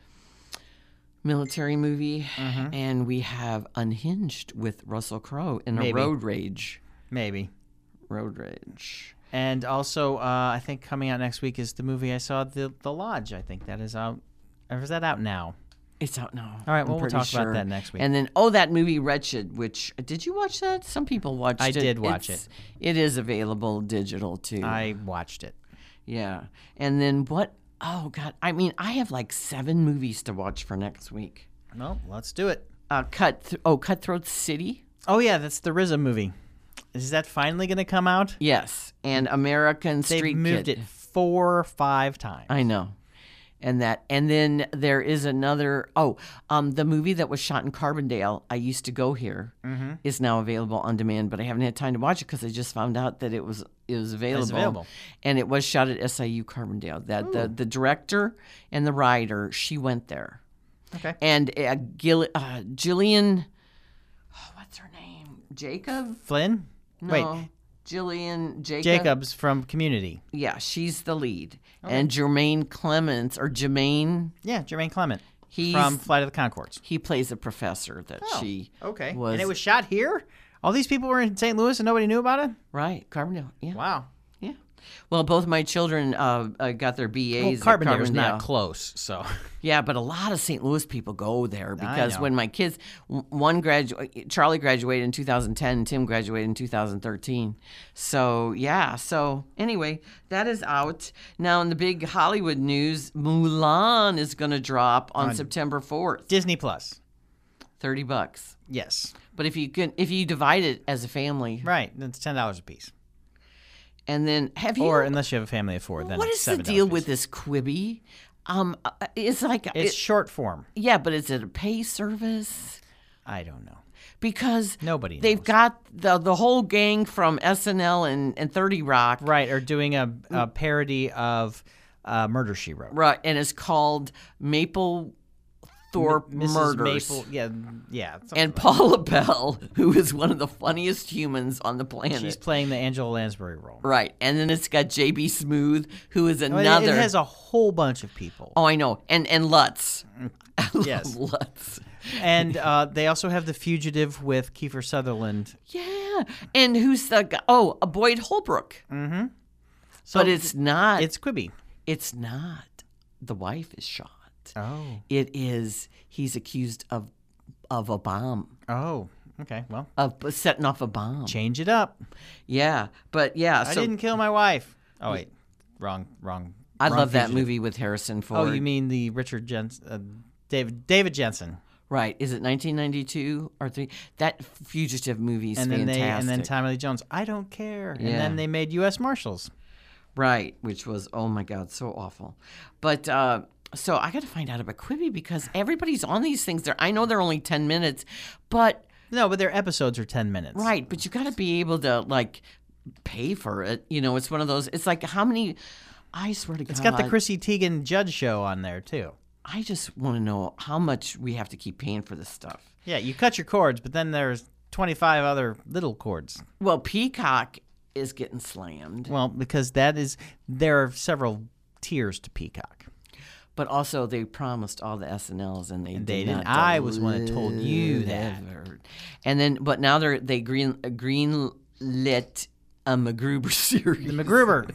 military movie, mm-hmm. and we have Unhinged with Russell Crowe in Maybe. a road rage. Maybe. Road rage. And also, uh, I think coming out next week is the movie I saw, The The Lodge. I think that is out. Or is that out now? It's out now. All right, well, we'll talk sure. about that next week. And then, oh, that movie Wretched, which, did you watch that? Some people watched I it. I did watch it's, it. It is available digital, too. I watched it. Yeah. And then what? Oh, God. I mean, I have like seven movies to watch for next week. Well, let's do it. Uh, Cut. Th- oh, Cutthroat City? Oh, yeah, that's the R Z A movie. Is that finally going to come out? Yes. And American They've Street Kid. They've moved it four or five times. I know. And that, and then there is another, oh, um, the movie that was shot in Carbondale, I Used to Go Here, mm-hmm. is now available on demand, but I haven't had time to watch it because I just found out that it was it was available. It's available. And it was shot at S I U Carbondale. That the, the director and the writer, she went there. Okay. And uh, Gil, uh, Gillian, oh, what's her name? Jacob? Flynn? No, Wait. Gillian Jacob. Jacobs from Community. Yeah, she's the lead. Okay. And Jermaine Clements, or Jermaine. Yeah, Jermaine Clement. He's, from Flight of the Conchords. He plays a professor that oh, she okay. was. And it was shot here? All these people were in Saint Louis and nobody knew about it? Right, Carbondale. Yeah. Wow. Yeah. Well, both my children uh, uh, got their B A's well, Carbondale. Carbondale's not close, so. Yeah, but a lot of Saint Louis people go there because when my kids, one gradu- Charlie graduated in two thousand ten, Tim graduated in two thousand thirteen. So, yeah. So, anyway, that is out. Now, in the big Hollywood news, Mulan is going to drop on, on September fourth. Disney Plus. thirty bucks. Yes. But if you can, if you divide it as a family. Right. Then it's ten dollars a piece. And then have you or unless you have a family of four, then what is the deal with this Quibi? Um, it's like it's it, short form. Yeah, but is it a pay service? I don't know. because nobody knows. They've got the the whole gang from S N L and, and thirty Rock. Right, are doing a, a parody of uh, Murder, She Wrote. Right, and it's called Maple... Thorpe M- Murders. Maple, yeah, yeah. And like Paula that. Bell, who is one of the funniest humans on the planet. She's playing the Angela Lansbury role. Right. And then it's got J B. Smoove, who is another. It, it has a whole bunch of people. Oh, I know. And and Lutz. Yes. Lutz. And uh, they also have The Fugitive with Kiefer Sutherland. Yeah. And who's the guy? Oh, Boyd Holbrook. Mm-hmm. So but it's not. It's Quibi. It's not. The wife is shot. Oh. It is, he's accused of of a bomb. Oh, okay, well. Of setting off a bomb. Change it up. Yeah, but yeah. I so, didn't kill my wife. Oh, wait, wrong, wrong. I wrong love fugitive. That movie with Harrison Ford. Oh, you mean the Richard Jensen, uh, David, David Jensen. Right, is it nineteen ninety-two or three? That Fugitive movie is fantastic. They, and then Tommy Lee Jones, I don't care. Yeah. And then they made U S Marshals. Right, which was, oh my God, so awful. But, uh. So I got to find out about Quibi because everybody's on these things. They're, I know they're only ten minutes, but... No, but their episodes are ten minutes. Right, but you got to be able to, like, pay for it. You know, it's one of those... It's like how many... I swear to God... It's got the Chrissy Teigen Judge show on there, too. I just want to know how much we have to keep paying for this stuff. Yeah, you cut your cords, but then there's twenty-five other little cords. Well, Peacock is getting slammed. Well, because that is... There are several tiers to Peacock. But also, they promised all the S N Ls, and they, and they did not. I was one that told you that. And then, but now they're they green green lit a MacGruber series. The MacGruber.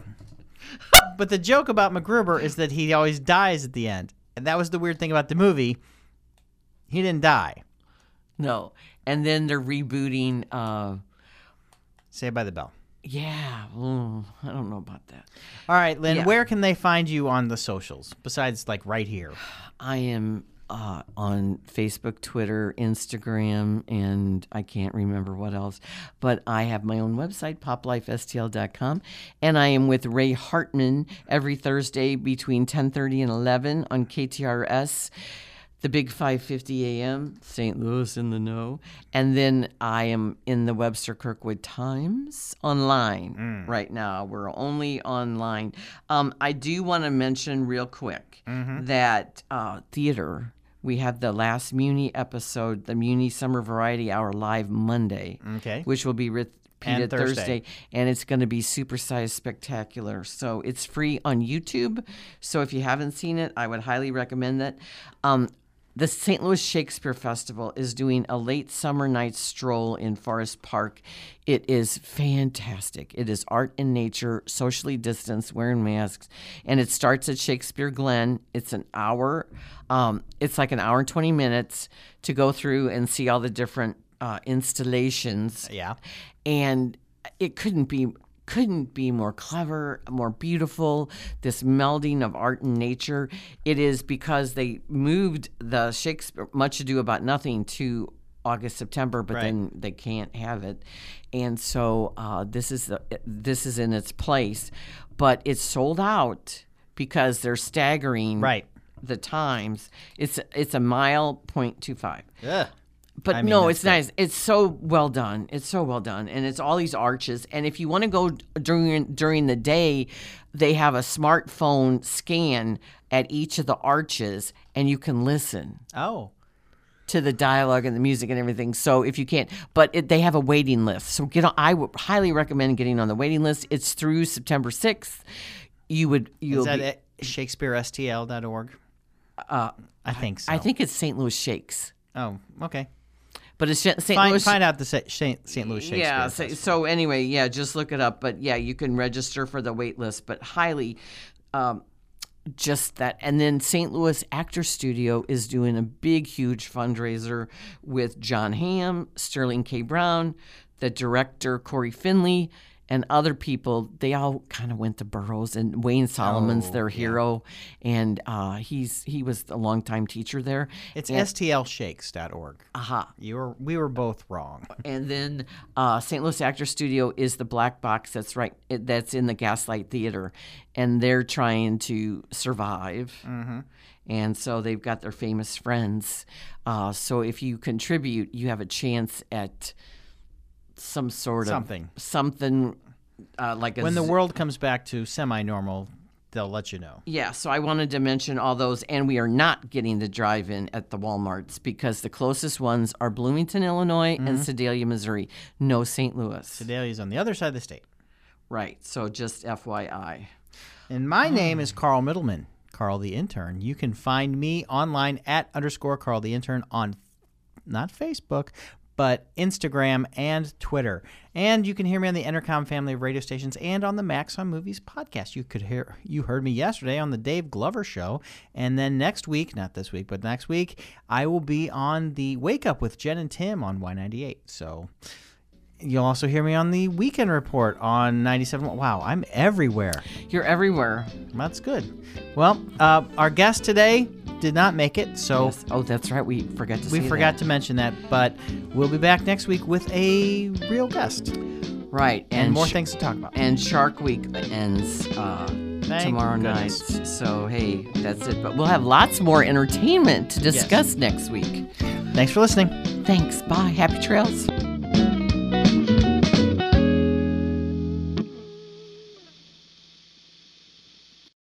But the joke about MacGruber is that he always dies at the end, and that was the weird thing about the movie. He didn't die. No. And then they're rebooting. Uh, Saved by the Bell. Yeah, mm, I don't know about that. All right, Lynn, yeah. Where can they find you on the socials besides like right here? I am uh, on Facebook, Twitter, Instagram, and I can't remember what else. But I have my own website, pop life s t l dot com, and I am with Ray Hartman every Thursday between ten thirty and eleven on K T R S. The Big five fifty a.m., Saint Louis in the know. And then I am in the Webster Kirkwood Times online mm. right now. We're only online. Um, I do want to mention real quick mm-hmm. that uh, theater, we have the last Muni episode, the Muni Summer Variety Hour live Monday, okay. which will be repeated and Thursday. Thursday. And it's going to be Supersized Spectacular. So it's free on YouTube. So if you haven't seen it, I would highly recommend that. Um, The Saint Louis Shakespeare Festival is doing a late summer night stroll in Forest Park. It is fantastic. It is art and nature, socially distanced, wearing masks. And it starts at Shakespeare Glen. It's an hour. Um, it's like an hour and twenty minutes to go through and see all the different uh, installations. Yeah. And it couldn't be... couldn't be more clever, more beautiful, this melding of art and nature. It is because they moved the Shakespeare, Much Ado About Nothing, to August, September, but right. then they can't have it. And so uh, this is the, this is in its place. But it's sold out because they're staggering right. the times. It's it's a mile, point two five. Yeah. But I mean, no, it's nice. It's so well done. It's so well done. And it's all these arches. And if you want to go during during the day, they have a smartphone scan at each of the arches, and you can listen. Oh. To the dialogue and the music and everything. So if you can't, but it, they have a waiting list. So get on, I would highly recommend getting on the waiting list. It's through September sixth. You would. You'll Is that be, at Shakespeare S T L dot org? Uh, I think so. I think it's Saint Louis Shakes. Oh, okay. But it's Saint Find, Louis. Find out the Saint Louis Shakespeare. Yeah. So, so anyway, yeah, just look it up. But yeah, you can register for the wait list. But highly, um, just that. And then Saint Louis Actor Studio is doing a big, huge fundraiser with John Hamm, Sterling K. Brown, the director Corey Finley, and other people, they all kind of went to Burroughs, and Wayne Solomon's oh, their hero, yeah. and uh, he's he was a longtime teacher there. It's and, S T L shakes dot org. Aha. Uh-huh. You were, we were both wrong. And then uh, Saint Louis Actors Studio is the black box that's right that's in the Gaslight Theater, and they're trying to survive. Mm-hmm. And so they've got their famous friends. Uh, so if you contribute, you have a chance at some sort of something, something uh, like a when the z- world comes back to semi-normal, they'll let you know. Yeah. So I wanted to mention all those, and we are not getting the drive-in at the Walmarts because the closest ones are Bloomington, Illinois, mm-hmm. and Sedalia, Missouri. No Saint Louis. Sedalia's on the other side of the state. Right. So just F Y I. And my um. name is Carl Middleman. Carl the Intern. You can find me online at underscore Carl the Intern on not Facebook, but Instagram and Twitter. And you can hear me on the Entercom family of radio stations and on the Max on Movies podcast. You could hear you heard me yesterday on the Dave Glover show. And then next week, not this week, but next week, I will be on the Wake Up with Jen and Tim on Y ninety-eight. So you'll also hear me on the Weekend Report on ninety-seven. Wow, I'm everywhere. You're everywhere. That's good. Well, uh, our guest today did not make it, so... Yes. Oh, that's right. We forgot to we say We forgot that. to mention that, but we'll be back next week with a real guest. Right. And, and more sh- things to talk about. And Shark Week ends uh, tomorrow goodness. night. So, hey, that's it. But we'll have lots more entertainment to discuss yes. next week. Thanks for listening. Thanks. Bye. Happy trails.